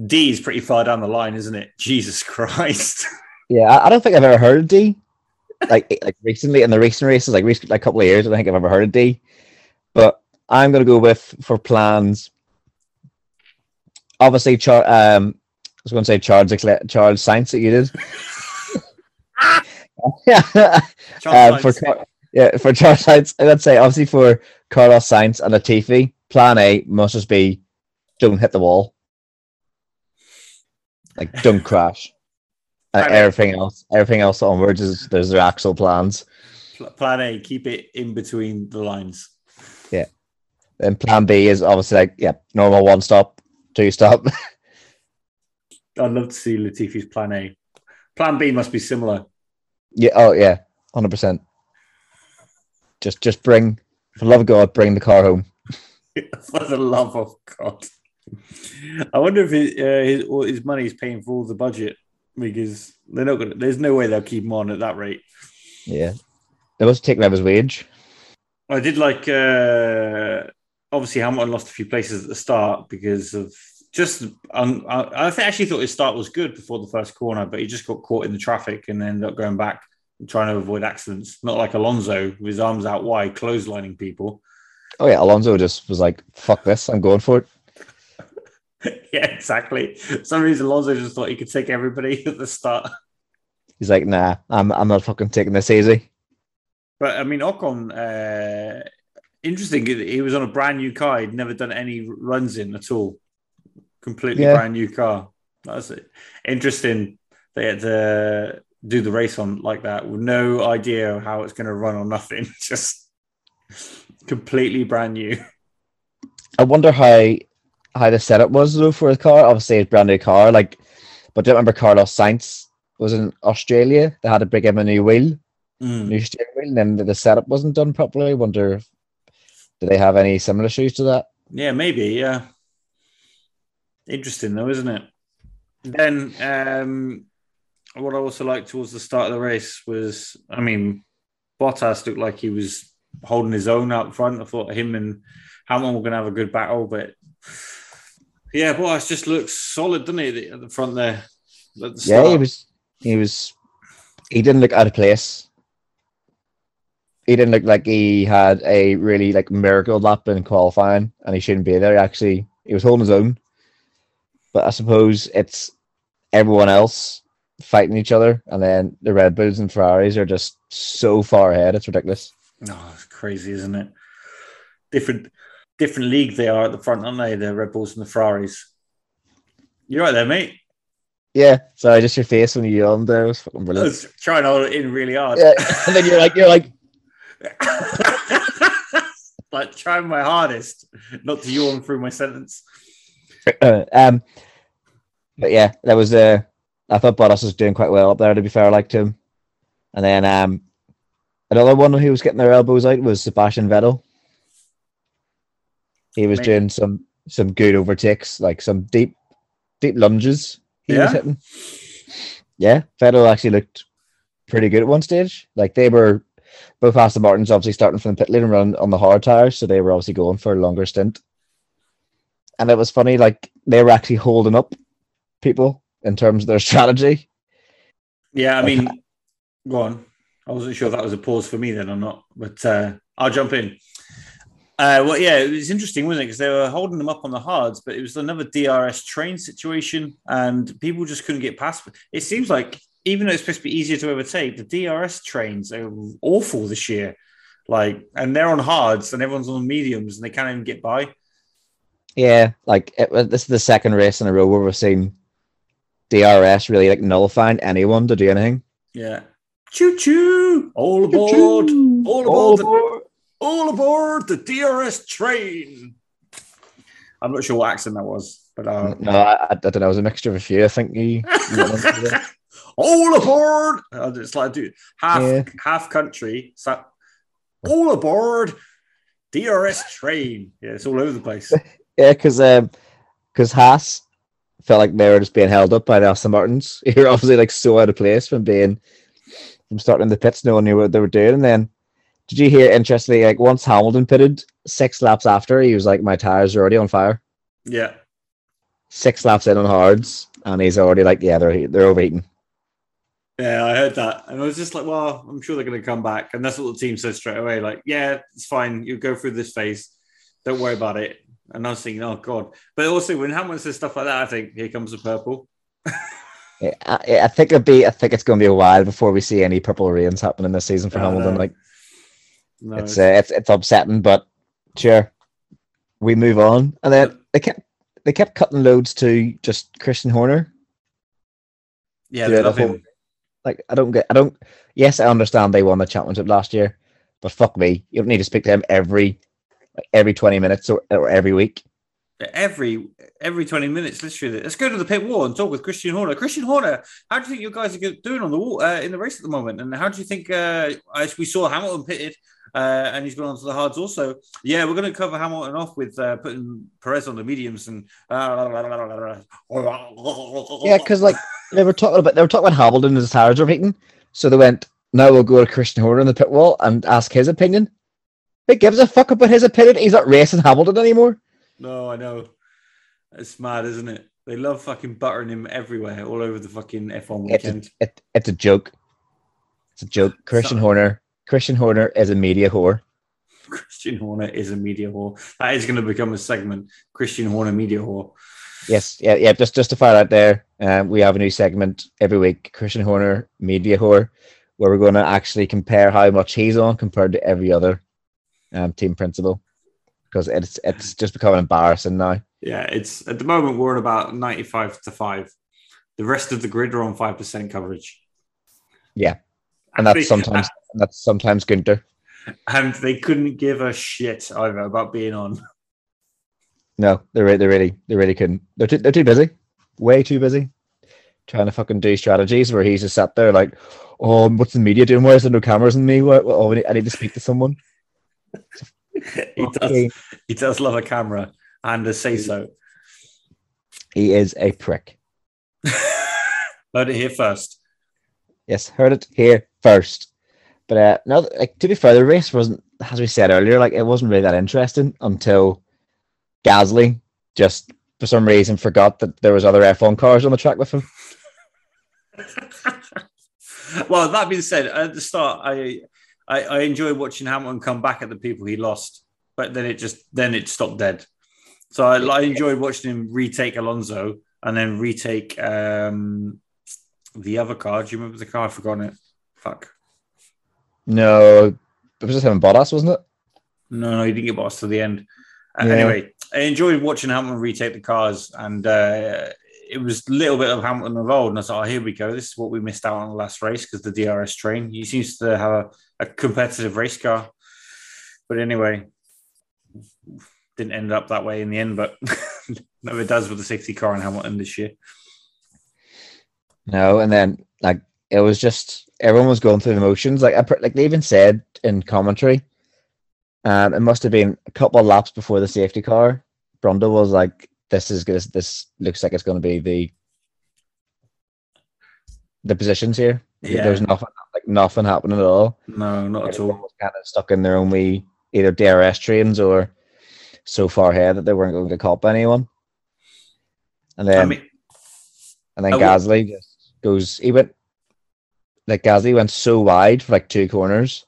D is pretty far down the line, isn't it? Jesus Christ. Yeah, I don't think I've ever heard of D. Like recently, in the recent races, like a couple of years, I don't think I've ever heard of D. But I'm going to go with, for plans, obviously, Charles Sainz that you did. For Charles Sainz, I'd say, obviously, for Carlos Sainz and Latifi, Plan A must just be, don't hit the wall. Like, don't crash. Everything else onwards, there's their actual plans. Plan A, keep it in between the lines. Yeah. Then Plan B is obviously normal one stop, two stop. I'd love to see Latifi's Plan A. Plan B must be similar. Yeah. Oh yeah. 100%. Just bring, for the love of God, bring the car home. For the love of God. I wonder if his money is paying for all the budget, because they're not gonna. There's no way they'll keep him on at that rate. Yeah. They must take him out of his wage. I did like, obviously, Hamilton lost a few places at the start because of just... I actually thought his start was good before the first corner, but he just got caught in the traffic and ended up going back and trying to avoid accidents. Not like Alonso, with his arms out wide, clotheslining people. Oh, yeah, Alonso just was like, fuck this, I'm going for it. Yeah, exactly. For some reason, Alonso just thought he could take everybody at the start. He's like, nah, I'm not fucking taking this easy. But, I mean, Ocon, interesting, he was on a brand new car. He'd never done any runs in at all. Completely brand new car. That's it. Interesting they had to do the race on like that with no idea how it's going to run or nothing. Just completely brand new. I wonder how the setup was, though, for the car. Obviously, it's a brand new car. Like, but do you remember Carlos Sainz was in Australia? They had to bring him a new wheel. New steering wheel, and then the setup wasn't done properly. I wonder, do they have any similar issues to that? Yeah, maybe. Yeah, Interesting though, isn't it? Then what I also liked towards the start of the race was, I mean, Bottas looked like he was holding his own out front. I thought him and Hamilton were going to have a good battle, but yeah, Bottas just looks solid, doesn't he, at the front there? At the start. Yeah, he didn't look out of place. He didn't look like he had a really like miracle lap in qualifying, and he shouldn't be there. He was holding his own. But I suppose it's everyone else fighting each other, and then the Red Bulls and Ferraris are just so far ahead. It's ridiculous. Oh, it's crazy, isn't it? Different league they are at the front, aren't they? The Red Bulls and the Ferraris. You're right there, mate. Yeah, sorry, just your face when you yawned there was fucking brilliant. I was trying to hold it in really hard. Yeah. And then you're like, like trying my hardest not to yawn through my sentence. But yeah, there was I thought Bottas was doing quite well up there, to be fair, I liked him. And then another one who was getting their elbows out was Sebastian Vettel. He was doing some good overtakes, like some deep lunges he was hitting. Yeah, Vettel actually looked pretty good at one stage. Like they were both Aston Martins obviously starting from the pit lane and running on the hard tires, so they were obviously going for a longer stint. And it was funny, like they were actually holding up people in terms of their strategy. Yeah, I mean, go on. I wasn't sure if that was a pause for me then or not, but I'll jump in. Well, yeah, it was interesting, wasn't it? Because they were holding them up on the hards, but it was another DRS train situation, and people just couldn't get past. It seems like even though it's supposed to be easier to overtake, the DRS trains are awful this year. Like, and they're on hards, and everyone's on mediums, and they can't even get by. Yeah, like this is the second race in a row where we've seen DRS really like nullifying anyone to do anything. Yeah. Choo choo! All aboard! All aboard! All aboard the DRS train! I'm not sure what accent that was, but no, I don't know. It was a mixture of a few. I think all aboard! I just like do half country. So, all aboard DRS train. Yeah, it's all over the place. Yeah, because Haas felt like they were just being held up by the Aston Martins. They were obviously like so out of place from starting in the pits, no one knew what they were doing. And then, did you hear interestingly? Like once Hamilton pitted, 6 laps after, he was like, "My tires are already on fire." Yeah, 6 laps in on hards, and he's already like, "Yeah, they're overheating." Yeah, I heard that, and I was just like, "Well, I'm sure they're going to come back," and that's what the team said straight away. Like, "Yeah, it's fine. You go through this phase. Don't worry about it." And I was thinking, oh, God. But also, when Hamilton says stuff like that, I think, here comes the purple. Yeah, I think it's going to be a while before we see any purple rains happening this season for Hamilton. No. Like, no, it's upsetting, but sure, we move on. And then they kept cutting loads to just Christian Horner. Yeah, the whole, like I don't. Yes, I understand they won the championship last year, but fuck me, you don't need to speak to him every 20 minutes or every week. Every 20 minutes, literally. Let's go to the pit wall and talk with Christian Horner. Christian Horner, how do you think you guys are doing on the wall, in the race at the moment? And how do you think, as we saw Hamilton pitted and he's gone onto the hards also. Yeah, we're going to cover Hamilton off with putting Perez on the mediums and... yeah, because like they were talking about Hamilton and his tires were heating. So they went, now we'll go to Christian Horner in the pit wall and ask his opinion. He gives a fuck about his opinion. He's not racing Hamilton anymore. No, I know. It's mad, isn't it? They love fucking buttering him everywhere, all over the fucking F1 weekend. It's a joke. It's a joke. Christian Horner is a media whore. Christian Horner is a media whore. That is going to become a segment. Christian Horner media whore. Yes, yeah. Just to fire out there, we have a new segment every week. Christian Horner media whore, where we're going to actually compare how much he's on compared to every other team principal, because it's just becoming embarrassing now. Yeah, it's at the moment we're at about 95 to 5. The rest of the grid are on 5% coverage. Yeah, and that's sometimes Günther. And they couldn't give a shit either about being on. No, they really couldn't. They're too busy, way too busy, trying to fucking do strategies where he's just sat there like, oh, what's the media doing? Why is there no cameras on me? Oh, I need to speak to someone. He does love a camera and a say-so. He is a prick. Heard it here first. Yes, heard it here first. But no, like, to be fair, the race wasn't, as we said earlier, like, it wasn't really that interesting until Gasly just, for some reason, forgot that there was other F1 cars on the track with him. Well, that being said, at the start, I enjoyed watching Hamilton come back at the people he lost, but then it stopped dead. So I enjoyed watching him retake Alonso and then retake the other car. Do you remember the car? I've forgotten it. Fuck. No, it was just having Bottas, wasn't it? No, he didn't get Bottas to the end. Yeah. Anyway, I enjoyed watching Hamilton retake the cars, and it was a little bit of Hamilton of old. And I thought, oh, here we go. This is what we missed out on the last race because the DRS train. He seems to have a competitive race car. But anyway, didn't end up that way in the end, but never does with the safety car in Hamilton this year. No, and then, like, it was just, everyone was going through the motions. Like they even said in commentary, it must have been a couple of laps before the safety car, Brundle was like, this looks like it's going to be the positions here. Yeah. There's nothing happening at all. No, not at all. Everyone was kind of stuck in their own wee, either DRS trains or so far ahead that they weren't going to get caught by anyone. And then, Gasly just goes, Gasly went so wide for like two corners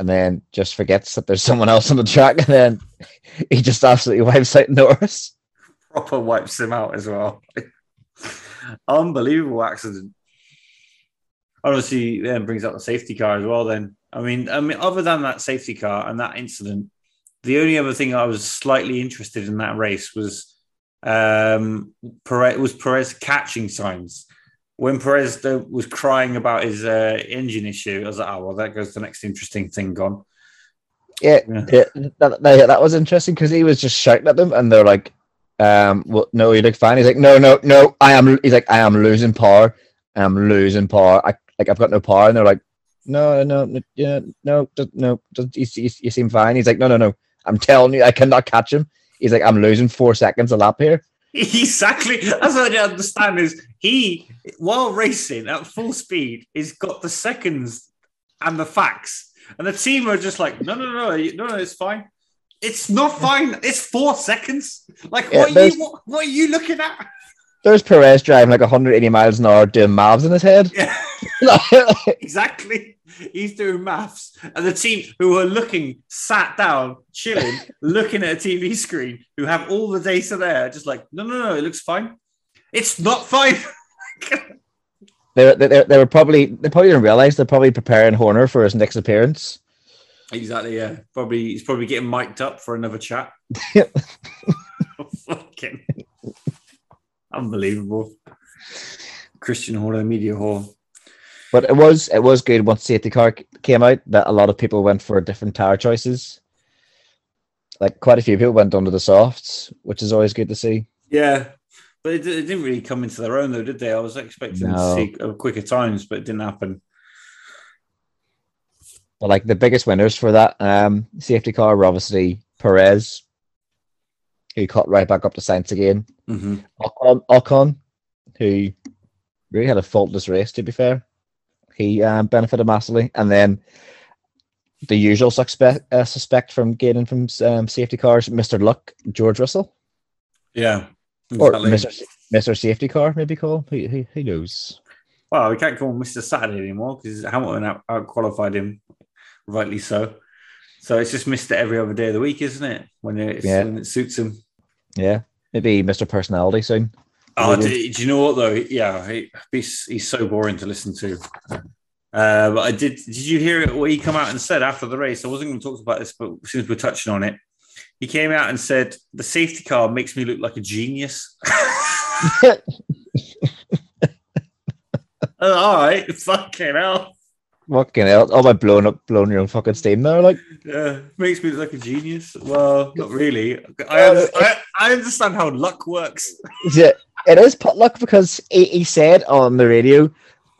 and then just forgets that there's someone else on the track, and then he just absolutely wipes out Norris. Proper wipes him out as well. Unbelievable accident. Obviously, then brings up the safety car as well then. I mean, other than that safety car and that incident, the only other thing I was slightly interested in that race was Perez catching Sainz. When Perez was crying about his engine issue, I was like, oh, well, that goes to the next interesting thing gone. That was interesting because he was just shouting at them and they're like, well, no, you look fine. He's like, no, I am losing power. I'm losing power. I've got no power. And they're like, no, you seem fine. He's like, no, I'm telling you, I cannot catch him. He's like, I'm losing 4 seconds a lap here. Exactly. That's what I don't understand is he, while racing at full speed, he's got the seconds and the facts. And the team are just like, no, it's fine. It's not fine. It's 4 seconds. Like, yeah, what are you looking at? There's Perez driving like 180 miles an hour doing maths in his head. Yeah. Exactly. He's doing maths. And the team who are looking, sat down, chilling, looking at a TV screen, who have all the data there, just like, no, it looks fine. It's not fine. They probably didn't realize they're probably preparing Horner for his next appearance. Exactly, yeah. He's probably getting mic'd up for another chat. Fucking unbelievable. Christian Horner, media whore. But it was good once safety car came out that a lot of people went for different tire choices. Like quite a few people went under the softs, which is always good to see. Yeah, but it didn't really come into their own though, did they? I was expecting to see quicker times, but it didn't happen. But like the biggest winners for that safety car were obviously Perez, who caught right back up to Sainz again. Mm-hmm. Ocon, who really had a faultless race, to be fair. He benefited massively. And then the usual suspect from gaining from safety cars, Mr. Luck, George Russell. Yeah. Exactly. Or Mr. Safety Car, maybe call. He knows. Well, we can't call him Mr. Saturday anymore because Hamilton out-qualified him, rightly so. So it's just Mr. every other day of the week, isn't it? When it suits him. Yeah. Maybe Mr. Personality soon. Oh, do you know what though? Yeah, he's so boring to listen to. But did you hear what he come out and said after the race? I wasn't going to talk about this, but since we're touching on it, he came out and said the safety car makes me look like a genius. All right, fucking hell! Oh, am I blown your own fucking steam there? Like, yeah, makes me look like a genius. Well, not really. I understand how luck works. Yeah. It is pot luck because he said on the radio,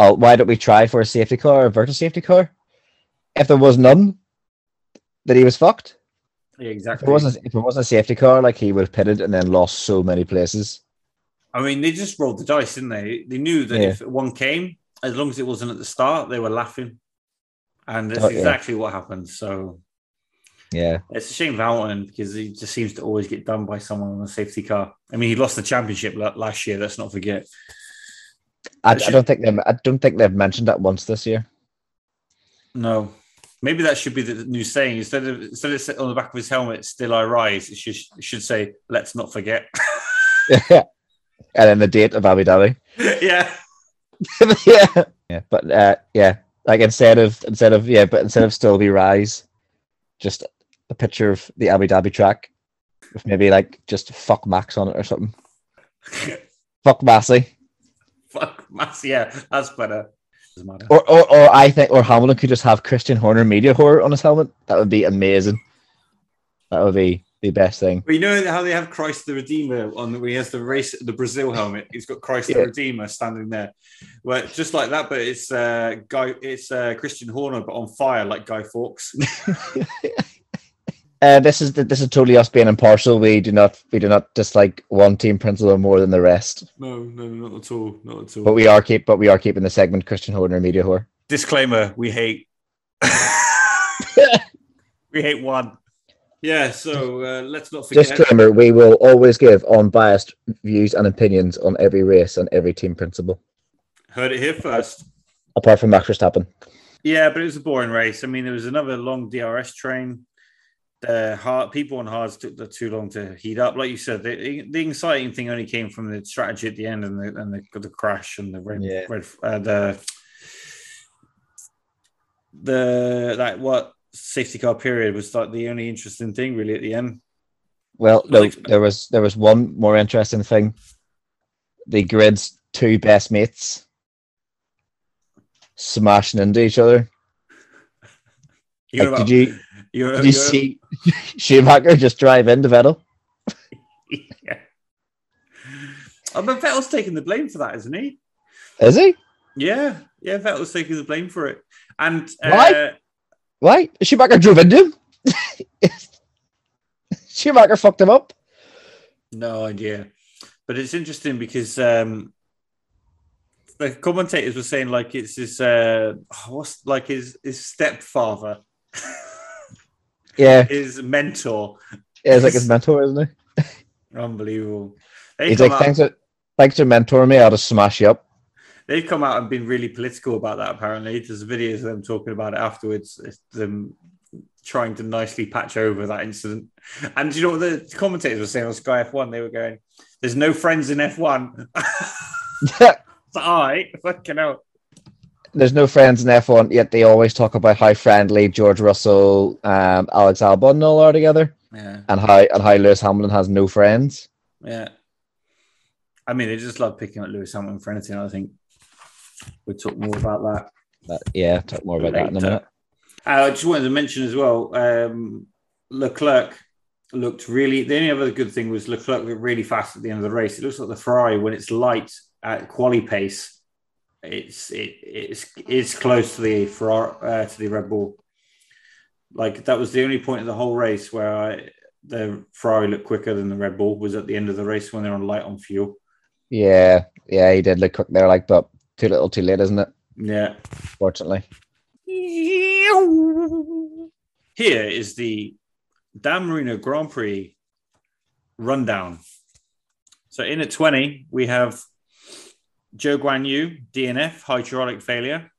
oh, why don't we try for a safety car or a virtual safety car? If there was none, that he was fucked. Yeah, exactly. If it wasn't a safety car, like he would have pitted and then lost so many places. I mean, they just rolled the dice, didn't they? They knew that if one came, as long as it wasn't at the start, they were laughing. And that's exactly what happened. So, yeah. It's a shame for Hamilton because he just seems to always get done by someone on a safety car. I mean, he lost the championship last year. Let's not forget. I don't think they've mentioned that once this year. No. Maybe that should be the new saying. Instead of sitting on the back of his helmet, still I rise, it should say, let's not forget. Yeah. And then the date of Abu Dhabi. Yeah. Yeah. Yeah. But like instead of still be rise, just a picture of the Abu Dhabi track with maybe like just fuck Max on it or something. Fuck Massey. Fuck Massey, yeah, that's better. Or I think, or Hamilton could just have Christian Horner media horror on his helmet. That would be amazing. That would be the best thing. Well, you know how they have Christ the Redeemer on when he has the race, the Brazil helmet. He's got Christ the Redeemer standing there. Well, just like that, but it's Christian Horner, but on fire like Guy Fawkes. This is totally us being impartial. We do not dislike one team principle more than the rest. No, not at all, not at all. But we are keeping the segment Christian Horner media whore. Disclaimer: we hate, we hate one. Yeah, so let's not forget. Disclaimer: we will always give unbiased views and opinions on every race and every team principle. Heard it here first. Apart from Max Verstappen. Yeah, but it was a boring race. I mean, there was another long DRS train. People on hards took too long to heat up. Like you said, the exciting thing only came from the strategy at the end and the crash and the safety car period was like the only interesting thing really at the end. Well, no, there was one more interesting thing. The grid's two best mates smashing into each other. Did you see Schumacher just drive into Vettel? Yeah. Oh, but Vettel's taking the blame for that, isn't he? Is he? Yeah. Yeah, Vettel's taking the blame for it. And Why? Schumacher drove into him? Schumacher fucked him up? No idea. But it's interesting because the commentators were saying like it's his his stepfather. Yeah, his mentor. Yeah, it's like his mentor, isn't he? Unbelievable. He's like, thanks for mentoring me. I'll just smash you up. They've come out and been really political about that. Apparently, there's videos of them talking about it afterwards. It's them trying to nicely patch over that incident. And do you know what the commentators were saying on Sky F1? They were going, "There's no friends in F1." It's like, all right, fucking hell. There's no friends in F1, yet they always talk about how friendly George Russell, Alex Albon, and all are together, and how Lewis Hamilton has no friends. Yeah, I mean, they just love picking up Lewis Hamilton for anything. I think we'll talk more about that. Talk more about that in a minute. I just wanted to mention as well, Leclerc looked really. The only other good thing was Leclerc looked really fast at the end of the race. It looks like the Ferrari when it's light at quali pace. It's close to the Ferrari, to the Red Bull. Like that was the only point of the whole race where the Ferrari looked quicker than the Red Bull was at the end of the race when they're on light on fuel. Yeah, he did look quick there, like, but too little, too late, isn't it? Yeah, fortunately. Here is the Dan Marino Grand Prix rundown. So in at 20, we have Zhou Guanyu, DNF, hydraulic failure.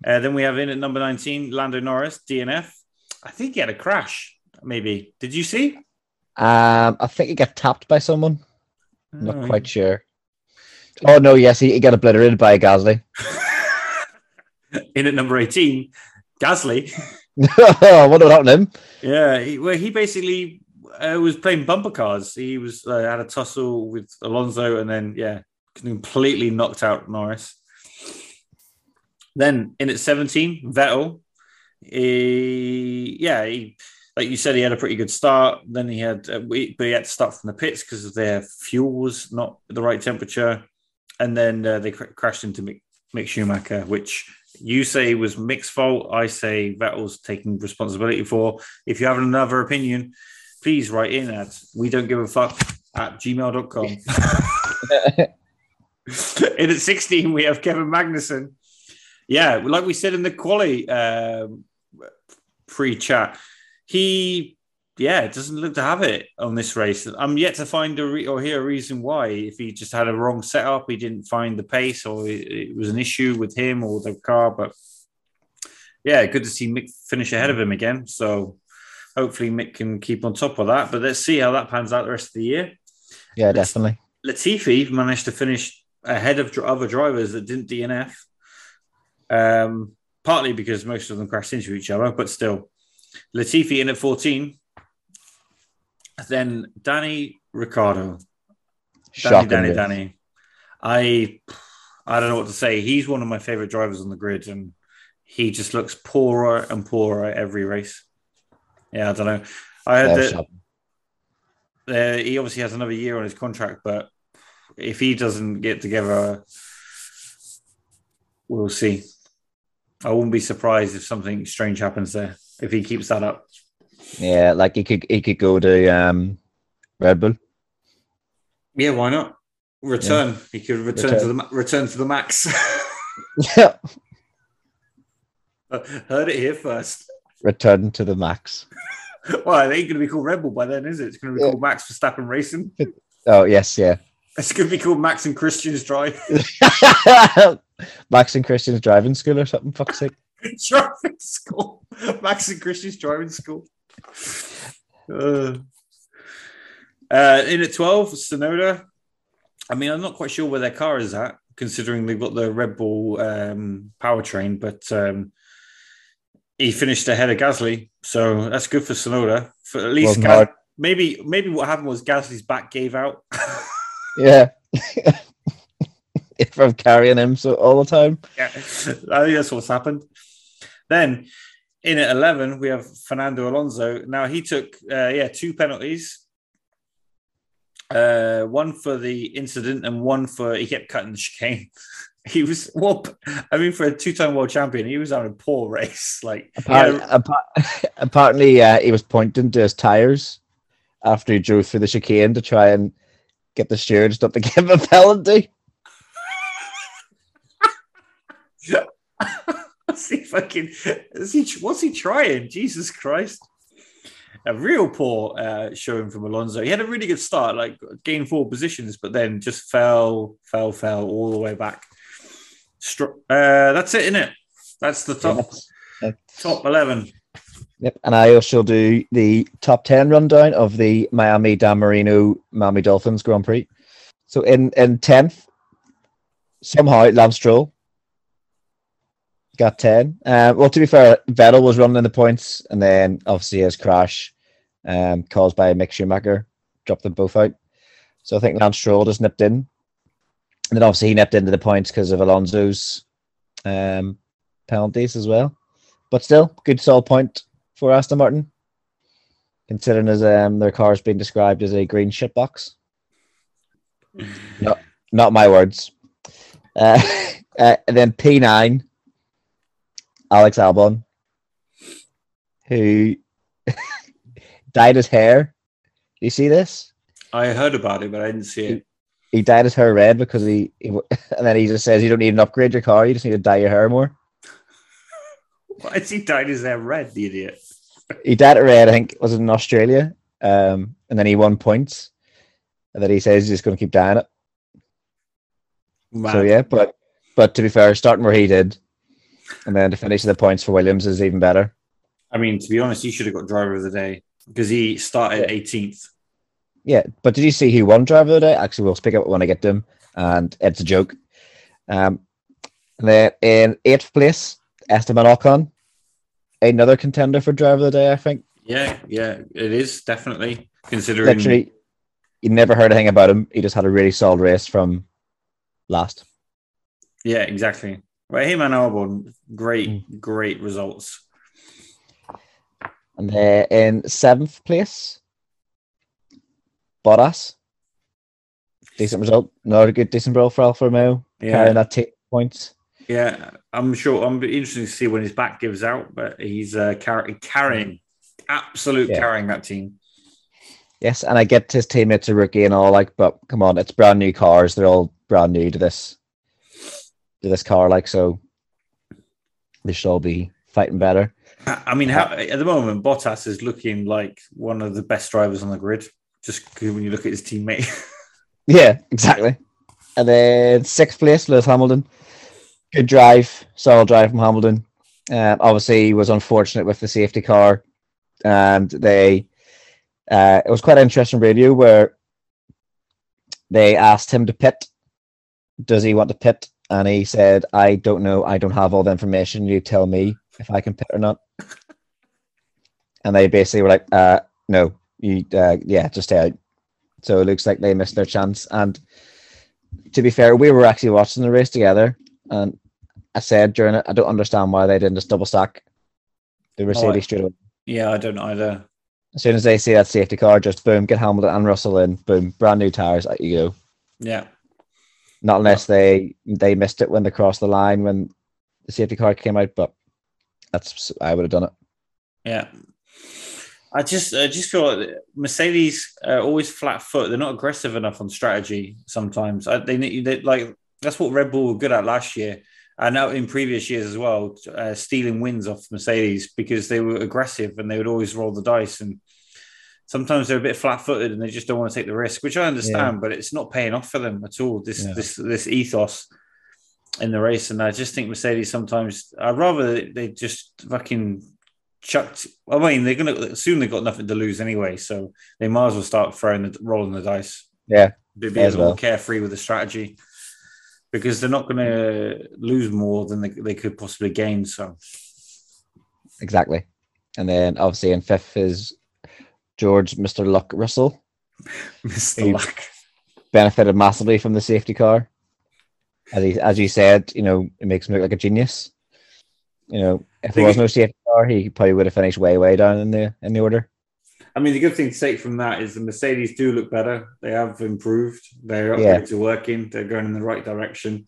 Then we have in at number 19, Lando Norris, DNF. I think he had a crash, maybe. Did you see? I think he got tapped by someone. Not quite sure. Oh, no, yes, he got obliterated by Gasly. In at number 18, Gasly. What about him? Yeah, he basically was playing bumper cars. He was had a tussle with Alonso and then, completely knocked out Norris. Then in at 17, Vettel. He, like you said, he had a pretty good start. Then he had to start from the pits because their fuel was not the right temperature. And then they crashed into Mick Schumacher, which you say was Mick's fault. I say Vettel's taking responsibility for. If you have another opinion, please write in at we don't give a fuck at gmail.com. In at 16, we have Kevin Magnussen. Yeah, like we said in the quali pre-chat, he, yeah, doesn't look to have it on this race. I'm yet to find or hear a reason why. If he just had a wrong setup, he didn't find the pace, or it was an issue with him or the car. But yeah, good to see Mick finish ahead of him again. So hopefully Mick can keep on top of that. But let's see how that pans out the rest of the year. Yeah, definitely. Latifi managed to finish ahead of other drivers that didn't DNF. Partly because most of them crashed into each other, but still. Latifi in at 14. Then Danny Ricciardo. Danny. I don't know what to say. He's one of my favourite drivers on the grid, and he just looks poorer and poorer at every race. Yeah, I don't know. I heard that he obviously has another year on his contract, but if he doesn't get together, we'll see. I wouldn't be surprised if something strange happens there if he keeps that up. Yeah, like he could go to Red Bull. Yeah, why not? Return. Yeah. He could return to the Max. Yeah. Heard it here first. Return to the Max. Well, it ain't going to be called Red Bull by then, is it? It's going to be called Max Verstappen Racing. Oh, yes, yeah. It's going to be called Max and Christian's Drive. Max and Christian's Driving School or something, fuck's sake. Driving School. Max and Christian's Driving School. In at 12, Tsunoda. I mean, I'm not quite sure where their car is at, considering they've got the Red Bull powertrain, but... he finished ahead of Gasly, so that's good for Tsunoda. For at least maybe what happened was Gasly's back gave out. Yeah. From carrying him so all the time. Yeah, I think that's what's happened. Then in at 11, we have Fernando Alonso. Now he took 2 penalties. One for the incident and one for he kept cutting the chicane. He was for a 2-time world champion, he was on a poor race. Like apparently, he was pointing to his tires after he drove through the chicane to try and get the stewards not to give him a penalty. What's he trying? Jesus Christ! A real poor showing from Alonso. He had a really good start, like gained 4 positions, but then just fell all the way back. That's it, isn't it? That's the top top 11. Yep, and I also do the top 10 rundown of the Miami Dan Marino Miami Dolphins Grand Prix. So in 10th, somehow Lance Stroll got 10. Well, to be fair, Vettel was running in the points, and then obviously his crash caused by Mick Schumacher dropped them both out. So I think Lance Stroll just nipped in. And then obviously he nipped into the points because of Alonso's penalties as well. But still, good solid point for Aston Martin, considering as their car has been described as a green shitbox. No, not my words. And then P9, Alex Albon, who dyed his hair. Do you see this? I heard about it, but I didn't see it. He dyed his hair red because and then he just says you don't need an upgrade your car, you just need to dye your hair more. Why has he dyed his hair red, the idiot? He dyed it red, I think, was it in Australia? And then he won points. And then he says he's just going to keep dyeing it. Wow. So yeah, but to be fair, starting where he did, and then to finish the points for Williams is even better. I mean, to be honest, he should have got driver of the day because he started 18th. Yeah, but did you see who won driver of the day? Actually, we'll speak up when I get to him, and it's a joke. And then in 8th place, Esteban Ocon, another contender for driver of the day, I think. Yeah, it is definitely, considering. Literally, you never heard a thing about him. He just had a really solid race from last. Yeah, exactly. Well, him and Albon, great results. And in 7th place, Bottas, decent result. Another good, decent result for Alfa Romeo. Yeah. Carrying that 8 points. Yeah, I'm sure. I'm interested to see when his back gives out, but he's carrying that team. Yes, and I get his teammates a rookie and all, like, but come on, it's brand new cars. They're all brand new to this car, like, so they should all be fighting better. I mean, at the moment, Bottas is looking like one of the best drivers on the grid, just when you look at his teammate. Yeah, exactly. And then sixth place, Lewis Hamilton. Good drive, solid drive from Hamilton. Obviously, he was unfortunate with the safety car, and they... it was quite an interesting radio where they asked him to pit. Does he want to pit? And he said, I don't know. I don't have all the information. You tell me if I can pit or not. And they basically were like, no, you, just stay out. So it looks like they missed their chance. And to be fair, we were actually watching the race together. And I said during it, I don't understand why they didn't just double stack the Mercedes straight away. Yeah, I don't either. As soon as they see that safety car, just boom, get Hamilton and Russell in, boom, brand new tires, out you go. Yeah. Not unless they missed it when they crossed the line when the safety car came out, but I would have done it. Yeah. I just feel like Mercedes are always flat foot. They're not aggressive enough on strategy sometimes. That's what Red Bull were good at last year. And now in previous years as well, stealing wins off Mercedes because they were aggressive and they would always roll the dice. And sometimes they're a bit flat-footed and they just don't want to take the risk, which I understand, but it's not paying off for them at all, this ethos in the race. And I just think Mercedes sometimes, I'd rather they just fucking chucked... I mean, they're going to assume they've got nothing to lose anyway, so they might as well start rolling the dice. Yeah. Be as well carefree with the strategy. Because they're not going to lose more than they could possibly gain. So, exactly. And then, obviously, in fifth is George, Mr. Luck Russell. Mr. Luck. Benefited massively from the safety car. As you said, you know, it makes him look like a genius. You know, if there was no safety car, he probably would have finished way, way down in the order. I mean, the good thing to take from that is the Mercedes do look better. They have improved. Their upgrades are working. They're going in the right direction.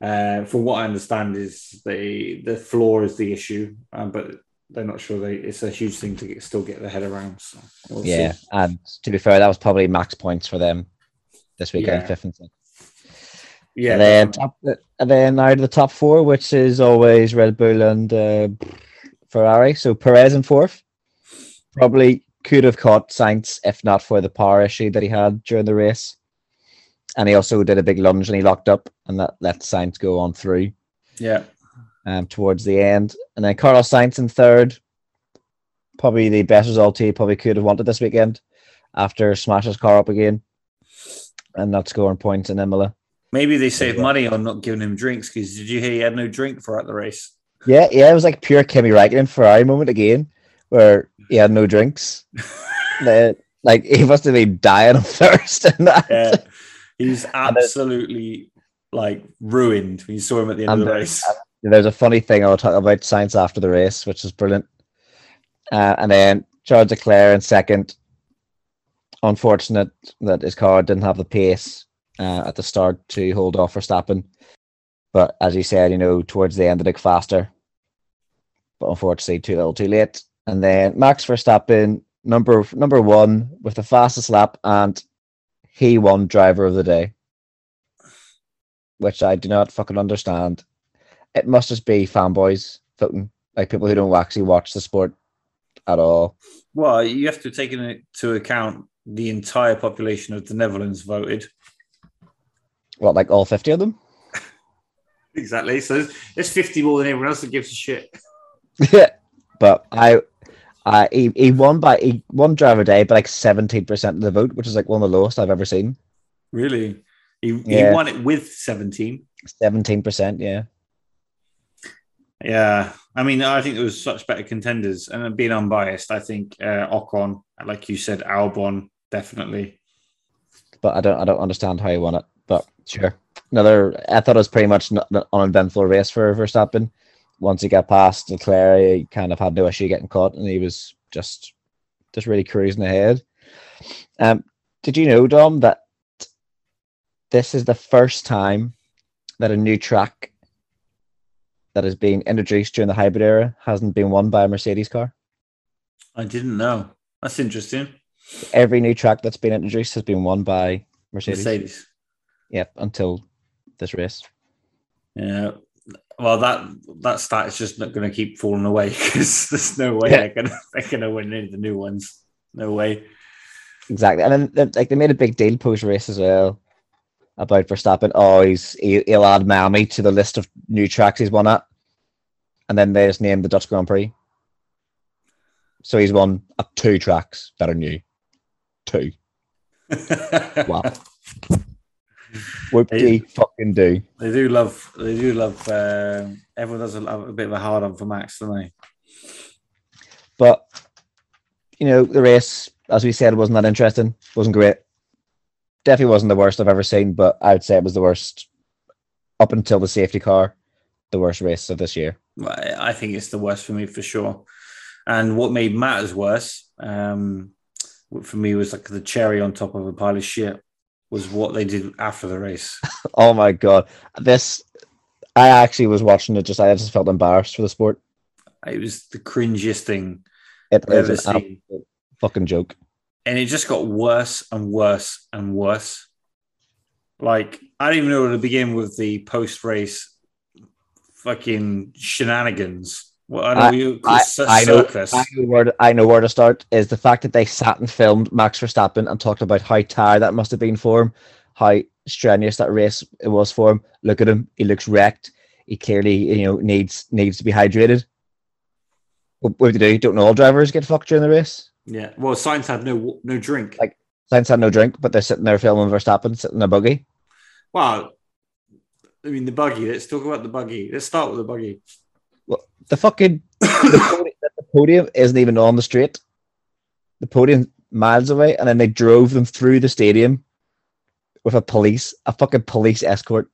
From what I understand, is the floor is the issue, but they're not sure. It's a huge thing to still get their head around. So we'll see. And to be fair, that was probably max points for them this weekend, fifth and sixth. Yeah. And then out of the top four, which is always Red Bull and Ferrari. So Perez in fourth, probably. Could have caught Sainz if not for the power issue that he had during the race. And he also did a big lunge and he locked up and that let Sainz go on through. Yeah. Towards the end. And then Carlos Sainz in third. Probably the best result he probably could have wanted this weekend after smashing his car up again and not scoring points in Imola. Maybe they saved money on not giving him drinks because did you hear he had no drink throughout the race? Yeah. It was like pure Kimi Räikkönen Ferrari moment again where he had no drinks. Like he must have been dying of thirst. Yeah, he's absolutely like ruined when you saw him at the end of the race. There's a funny thing I'll talk about Sainz after the race, which is brilliant. And then Charles Leclerc in second. Unfortunate that his car didn't have the pace at the start to hold off Verstappen. But as you said, you know, towards the end it looked faster. But unfortunately, too little, too late. And then Max Verstappen, number one with the fastest lap, and he won driver of the day, which I do not fucking understand. It must just be fanboys voting, like people who don't actually watch the sport at all. Well, you have to take into account the entire population of the Netherlands voted. What, like all 50 of them? Exactly. So there's 50 more than everyone else that gives a shit. Yeah. But he won driver day by like 17% of the vote, which is like one of the lowest I've ever seen. Really? He won it with 17? 17%, yeah. Yeah. I mean, I think there was such better contenders. And being unbiased, I think Ocon, like you said, Albon, definitely. But I don't understand how he won it. But sure. I thought it was pretty much an uneventful race for Verstappen. Once he got past Leclerc, he kind of had no issue getting caught, and he was just really cruising ahead. Did you know, Dom, that this is the first time that a new track that has been introduced during the hybrid era hasn't been won by a Mercedes car? I didn't know. That's interesting. Every new track that's been introduced has been won by Mercedes. Yep, until this race. Yeah. Well, that stat is just not going to keep falling away because there's no way they're going to win any of the new ones. No way. Exactly. And then like they made a big deal post-race as well about Verstappen. Oh, he'll add Miami to the list of new tracks he's won at. And then they just named the Dutch Grand Prix. So he's won at two tracks that are new. Two. Wow. Whoop-dee fucking do. They do love. Everyone does a bit of a hard on for Max, don't they? But you know, the race, as we said, wasn't that interesting. Wasn't great. Definitely wasn't the worst I've ever seen, but I would say it was the worst up until the safety car. The worst race of this year. I think it's the worst for me for sure. And what made matters worse, for me, was like the cherry on top of a pile of shit. Was what they did after the race. Oh my god! I actually was watching it. I just felt embarrassed for the sport. It was the cringiest thing I've ever seen. Fucking joke. And it just got worse and worse and worse. Like I didn't even know where to begin with the post-race fucking shenanigans. Well, I know where to start is the fact that they sat and filmed Max Verstappen and talked about how tired that must have been for him, how strenuous that race it was for him. Look at him; he looks wrecked. He clearly, needs to be hydrated. What do they do? Don't know all drivers get fucked during the race? Yeah. Well, Sainz had no drink. Like Sainz had no drink, but they're sitting there filming Verstappen sitting in a buggy. Wow. I mean, the buggy. Let's talk about the buggy. Let's start with the buggy. Well, the podium isn't even on the straight. The podium miles away, and then they drove them through the stadium with a fucking police escort.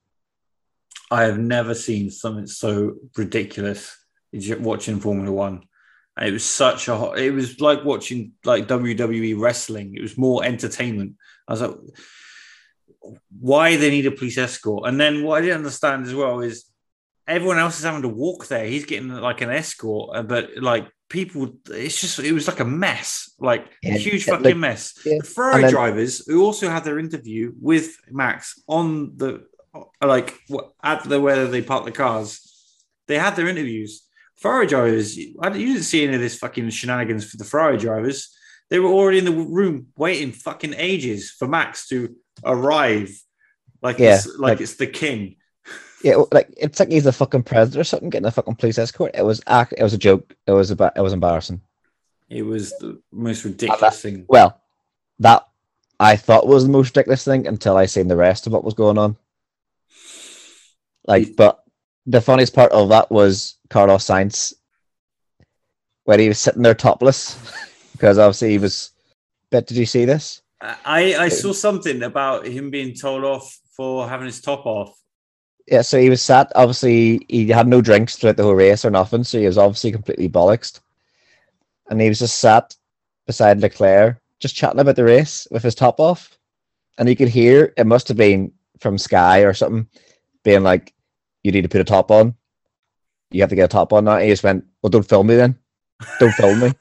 I have never seen something so ridiculous watching Formula One. And it was it was like watching like WWE wrestling. It was more entertainment. I was like, why they need a police escort? And then what I didn't understand as well is everyone else is having to walk there. He's getting like an escort, but like people, it was like a mess, like a huge fucking mess. Yeah. The Ferrari drivers who also had their interview with Max on the where they parked the cars, they had their interviews. Ferrari drivers, you didn't see any of this fucking shenanigans for the Ferrari drivers. They were already in the room waiting fucking ages for Max to arrive, it's the king. Yeah, like it's like he's a fucking president or something, getting a fucking police escort. It was a joke. It was embarrassing. It was the most ridiculous thing. Well, that I thought was the most ridiculous thing until I seen the rest of what was going on. But the funniest part of that was Carlos Sainz, where he was sitting there topless because obviously he was. But did you see this? I saw something about him being told off for having his top off. Yeah, so he was sat, obviously, he had no drinks throughout the whole race or nothing, so he was obviously completely bollocksed. And he was just sat beside Leclerc, just chatting about the race with his top off. And you could hear, it must have been from Sky or something, being like, you need to put a top on. You have to get a top on now. And he just went, well, don't film me then. Don't film me.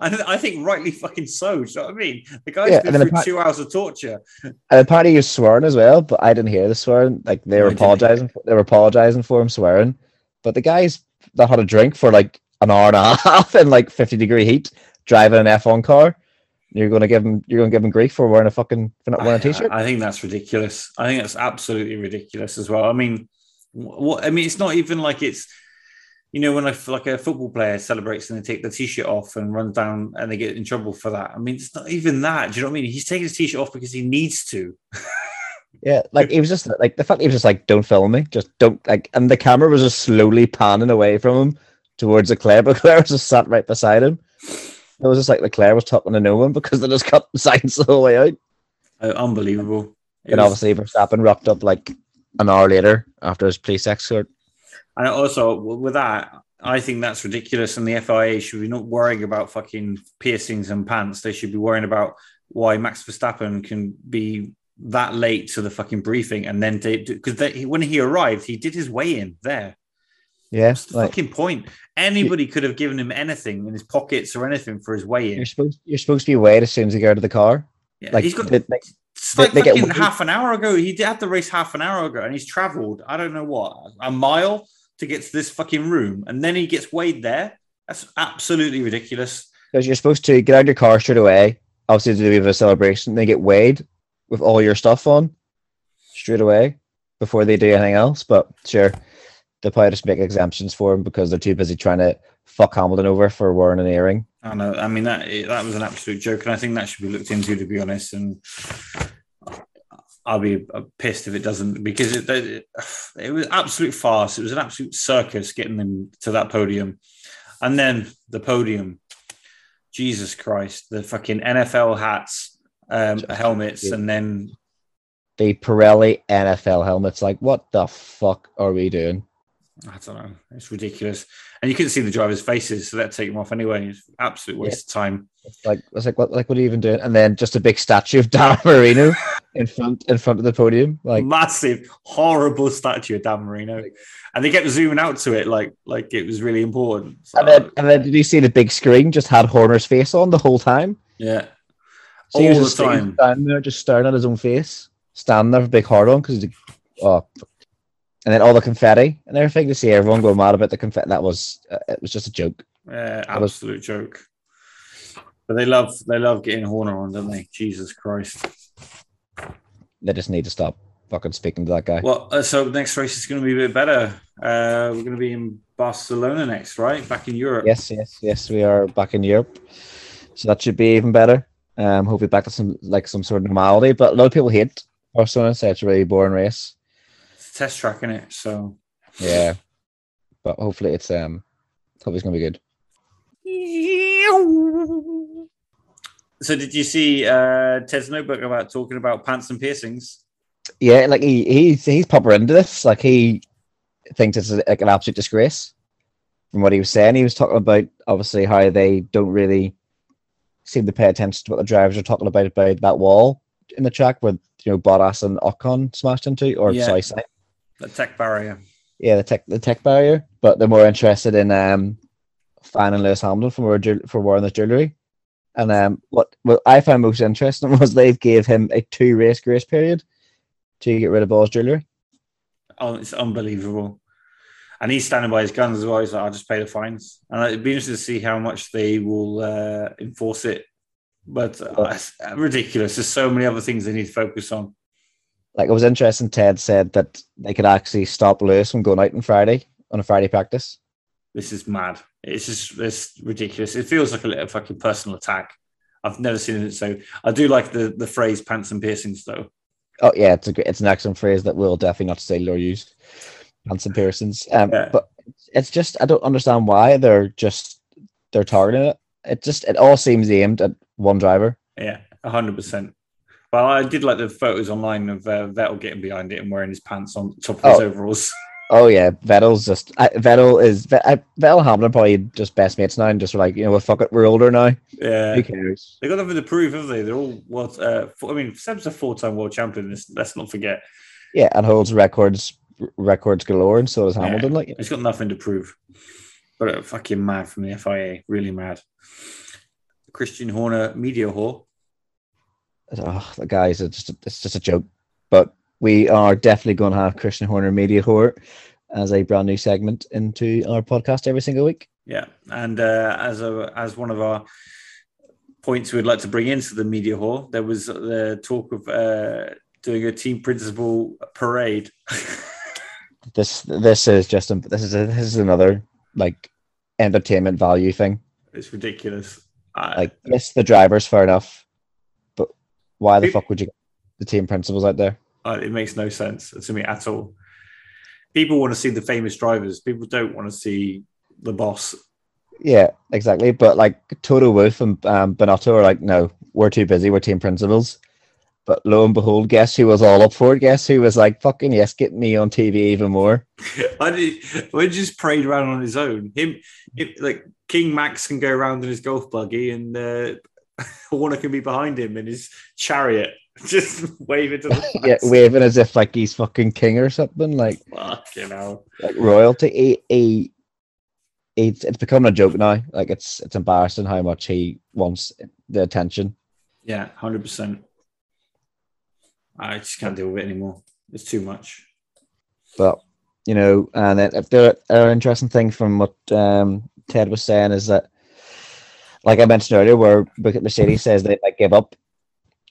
And I think rightly fucking so. Do you know what I mean? The guy's been through 2 hours of torture. And apparently he was swearing as well, but I didn't hear the swearing. Like they were apologizing for him swearing. But the guys that had a drink for like an hour and a half in like 50-degree heat, driving an F1 car, you're gonna give them grief for wearing a t-shirt. I think that's ridiculous. I think that's absolutely ridiculous as well. I mean, it's not even like it's. You know, when a football player celebrates and they take the T-shirt off and runs down and they get in trouble for that. I mean, it's not even that. Do you know what I mean? He's taking his T-shirt off because he needs to. Yeah, like he was just like the fact he was just like, don't film me. Just don't. Like, and the camera was just slowly panning away from him towards Leclerc, but Leclerc was just sat right beside him. It was just like Leclerc was talking to no one because they just cut the signs the whole way out. Unbelievable. And obviously Verstappen wrapped up like an hour later after his police escort. And also, with that, I think that's ridiculous. And the FIA should be not worrying about fucking piercings and pants. They should be worrying about why Max Verstappen can be that late to the fucking briefing. And then, because when he arrived, he did his weigh-in there. Yeah, what's the fucking point? Anybody could have given him anything in his pockets or anything for his weigh-in. You're supposed to be weighed as soon as you go to the car. Yeah, like he's got. It's like half an hour ago. He had the race half an hour ago, and he's travelled. I don't know what, a mile to get to this fucking room, and then he gets weighed there. That's absolutely ridiculous. Because you're supposed to get out of your car straight away. Obviously, to do a bit of a celebration, they get weighed with all your stuff on straight away before they do anything else. But sure, they'll probably just make exemptions for him because they're too busy trying to fuck Hamilton over for wearing an earring. I know. I mean, that was an absolute joke, and I think that should be looked into, to be honest. And I'll be pissed if it doesn't, because it was absolute farce. It was an absolute circus getting them to that podium. And then the podium, Jesus Christ, the fucking NFL hats, helmets, and then the Pirelli NFL helmets. Like, what the fuck are we doing? I don't know. It's ridiculous. And you couldn't see the drivers' faces, so they'd take them off anyway. It's an absolute waste of time. What are you even doing? And then just a big statue of Dan Marino in front of the podium. Like massive, horrible statue of Dan Marino. And they kept zooming out to it like it was really important. So, and then did you see the big screen just had Horner's face on the whole time? Yeah. So all he was the time. Standing there, just staring at his own face. Standing there with a big heart on, because he's and then all the confetti and everything, to see everyone go mad about the confetti. That was it was just a joke. Yeah, absolute joke. But they love getting Horner on, don't they? Jesus Christ! They just need to stop fucking speaking to that guy. Well, so the next race is going to be a bit better. We're going to be in Barcelona next, right? Back in Europe. Yes. We are back in Europe, so that should be even better. Hopefully back to some sort of normality. But a lot of people hate Barcelona, say it's a really boring race. Test track in it, so yeah, but hopefully it's gonna be good. So did you see Ted's notebook about talking about pants and piercings? Yeah, like he's proper into this. Like he thinks it's like an absolute disgrace from what he was saying. He was talking about obviously how they don't really seem to pay attention to what the drivers are talking about that wall in the track where, you know, Bottas and Ocon smashed into, Sainz. The tech barrier. Yeah, the tech barrier. But they're more interested in finding Lewis Hamilton for wearing the jewellery. And what I found most interesting was they gave him a 2-race grace period to get rid of all his jewellery. Oh, it's unbelievable. And he's standing by his guns as well. He's like, I'll just pay the fines. And it'd be interesting to see how much they will enforce it. But it's ridiculous. There's so many other things they need to focus on. Like, it was interesting, Ted said that they could actually stop Lewis from going out on a Friday practice. This is mad. It's just ridiculous. It feels like a little fucking personal attack. I've never seen it. So I do like the phrase pants and piercings, though. Oh, yeah. It's an excellent phrase that will definitely not say or used. Pants and piercings. But it's just, I don't understand why they're targeting it. It all seems aimed at one driver. Yeah, 100%. Well, I did like the photos online of Vettel getting behind it and wearing his pants on top of his overalls. Oh yeah, Vettel and Hamilton probably just best mates now, and just like, you know, well, fuck it, we're older now. Yeah, who cares? They got nothing to prove, haven't they? They're all Seb's a 4-time world champion. Let's not forget. Yeah, and holds records galore, and so does Hamilton. Like, he's got nothing to prove. But fucking mad from the FIA, really mad. Christian Horner, media whore. Oh, the guys, it's just a joke. But we are definitely going to have Christian Horner, media whore, as a brand new segment into our podcast every single week. Yeah, and as one of our points we'd like to bring into the media whore, there was the talk of doing a team principal parade. This is another like entertainment value thing. It's ridiculous. Like, yes, the drivers, fair enough, but why the fuck would you get the team principals out there? It makes no sense to me at all. People want to see the famous drivers. People don't want to see the boss. Yeah, exactly. But like Toto Wolff and Bonotto are like, no, we're too busy. We're team principals. But lo and behold, guess who was all up for it? Guess who was like, fucking yes, get me on TV even more. We just prayed around on his own. Like King Max can go around in his golf buggy, and Horner can be behind him in his chariot. Just waving to the yeah, waving as if like he's fucking king or something, like fucking hell, like royalty. It's becoming a joke now. Like it's embarrassing how much he wants the attention. Yeah, 100%. I just can't deal with it anymore. It's too much. But you know, and then if there are interesting things from what Ted was saying is that, like I mentioned earlier, where Mercedes says they might give up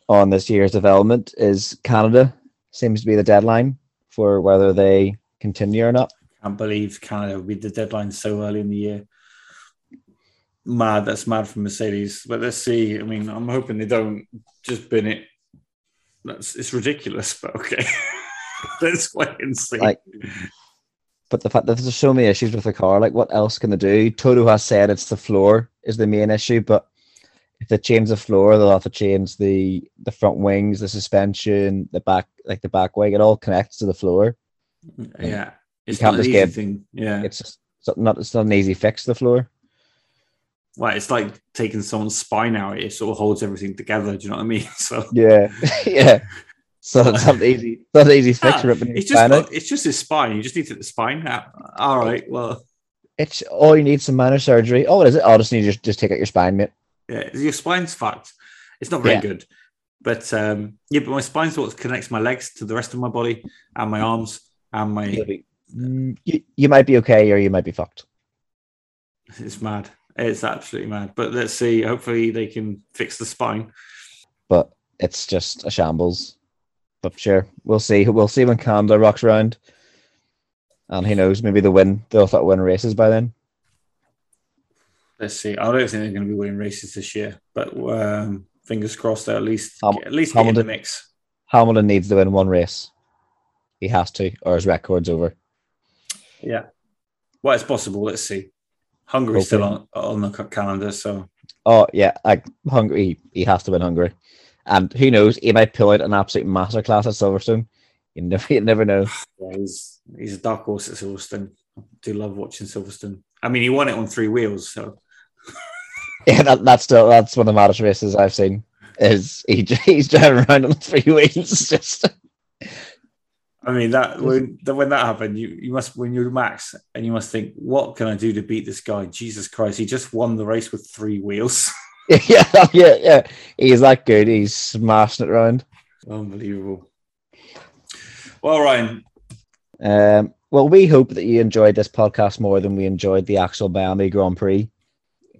on this year's development, is Canada seems to be the deadline for whether they continue or not. I can't believe Canada with the deadline so early in the year. Mad, that's mad for Mercedes. But let's see. I mean, I'm hoping they don't just bin it. It's ridiculous, but okay. Let's wait and see. Like, but the fact that there's so many issues with the car, like what else can they do? Toto has said it's the floor is the main issue, but if they change the floor, they'll have to change the front wings, the suspension, the back wing. It all connects to the floor. Yeah, it's not an easy thing. Yeah, it's not an easy fix to the floor. Well, it's like taking someone's spine out. It sort of holds everything together. Do you know what I mean? So yeah, yeah. So it's not easy. It's not an easy fix. It's just his spine. You just need to get the spine out. All right. Well, it's all you need. Some minor surgery. Oh, what is it? I just need to just take out your spine, mate. Yeah, your spine's fucked. It's not very good. But but my spine sort of connects my legs to the rest of my body and my arms and my... You might be okay or you might be fucked. It's mad. It's absolutely mad. But let's see. Hopefully they can fix the spine. But it's just a shambles. But sure, we'll see. We'll see when Canada rocks around. And who knows, maybe they'll win races by then. Let's see. I don't think they're going to be winning races this year, but fingers crossed they'll at least get in the mix. Hamilton needs to win one race. He has to, or his record's over. Yeah. Well, it's possible. Let's see. Hungary's still on the calendar, so... Oh, yeah. Hungary, he has to win Hungary. And who knows, he might pull out an absolute masterclass at Silverstone. You never know. Yeah, he's a dark horse at Silverstone. I do love watching Silverstone. I mean, he won it on three wheels, so... Yeah, that's one of the maddest races I've seen. Is he's driving around on three wheels? Just, I mean, that when that happened, you're Max and you must think, what can I do to beat this guy? Jesus Christ, he just won the race with three wheels. yeah. He's that good. He's smashing it around. Unbelievable. Well, Ryan. Well, we hope that you enjoyed this podcast more than we enjoyed the actual Miami Grand Prix.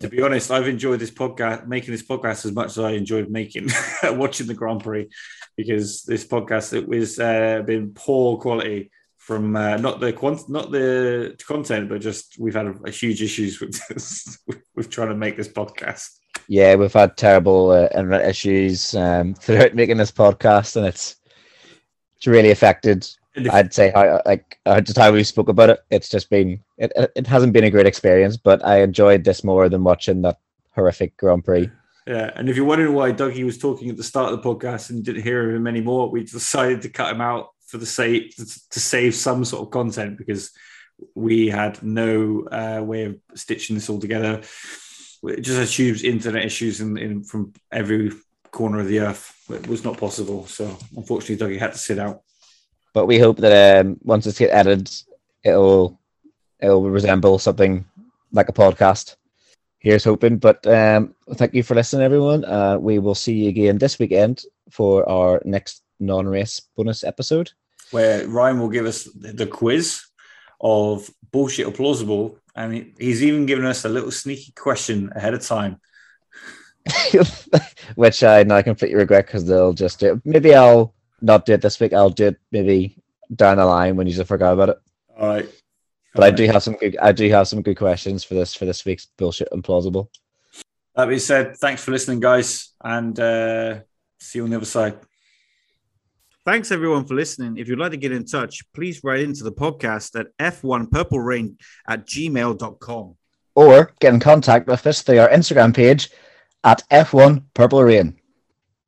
To be honest, I've enjoyed this podcast, making this podcast as much as I enjoyed watching the Grand Prix, because this podcast, it was been poor quality from not the content, but just we've had a huge issues with this, with trying to make this podcast. Yeah, we've had terrible internet issues throughout making this podcast, and it's really affected. I'd say how we spoke about it. It's just been it hasn't been a great experience, but I enjoyed this more than watching that horrific Grand Prix. Yeah, and if you're wondering why Dougie was talking at the start of the podcast and didn't hear him anymore, we decided to cut him out to save some sort of content, because we had no way of stitching this all together. It just had huge internet issues from every corner of the earth. It was not possible, so unfortunately, Dougie had to sit out. But we hope that once it's edited, it'll resemble something like a podcast. Here's hoping. But thank you for listening, everyone. We will see you again this weekend for our next non-race bonus episode, where Ryan will give us the quiz of bullshit or plausible, and he's even given us a little sneaky question ahead of time, which I now completely regret, because they'll just do it. Maybe I'll not do it this week. I'll do it maybe down the line when you just forgot about it. All right. But all right. I do have some good questions for this week's bullshit and plausible. That being said, thanks for listening, guys, and see you on the other side. Thanks everyone for listening. If you'd like to get in touch, please write into the podcast at f1purplerain@gmail.com, or get in contact with us through our Instagram page at F1 Purple Rain.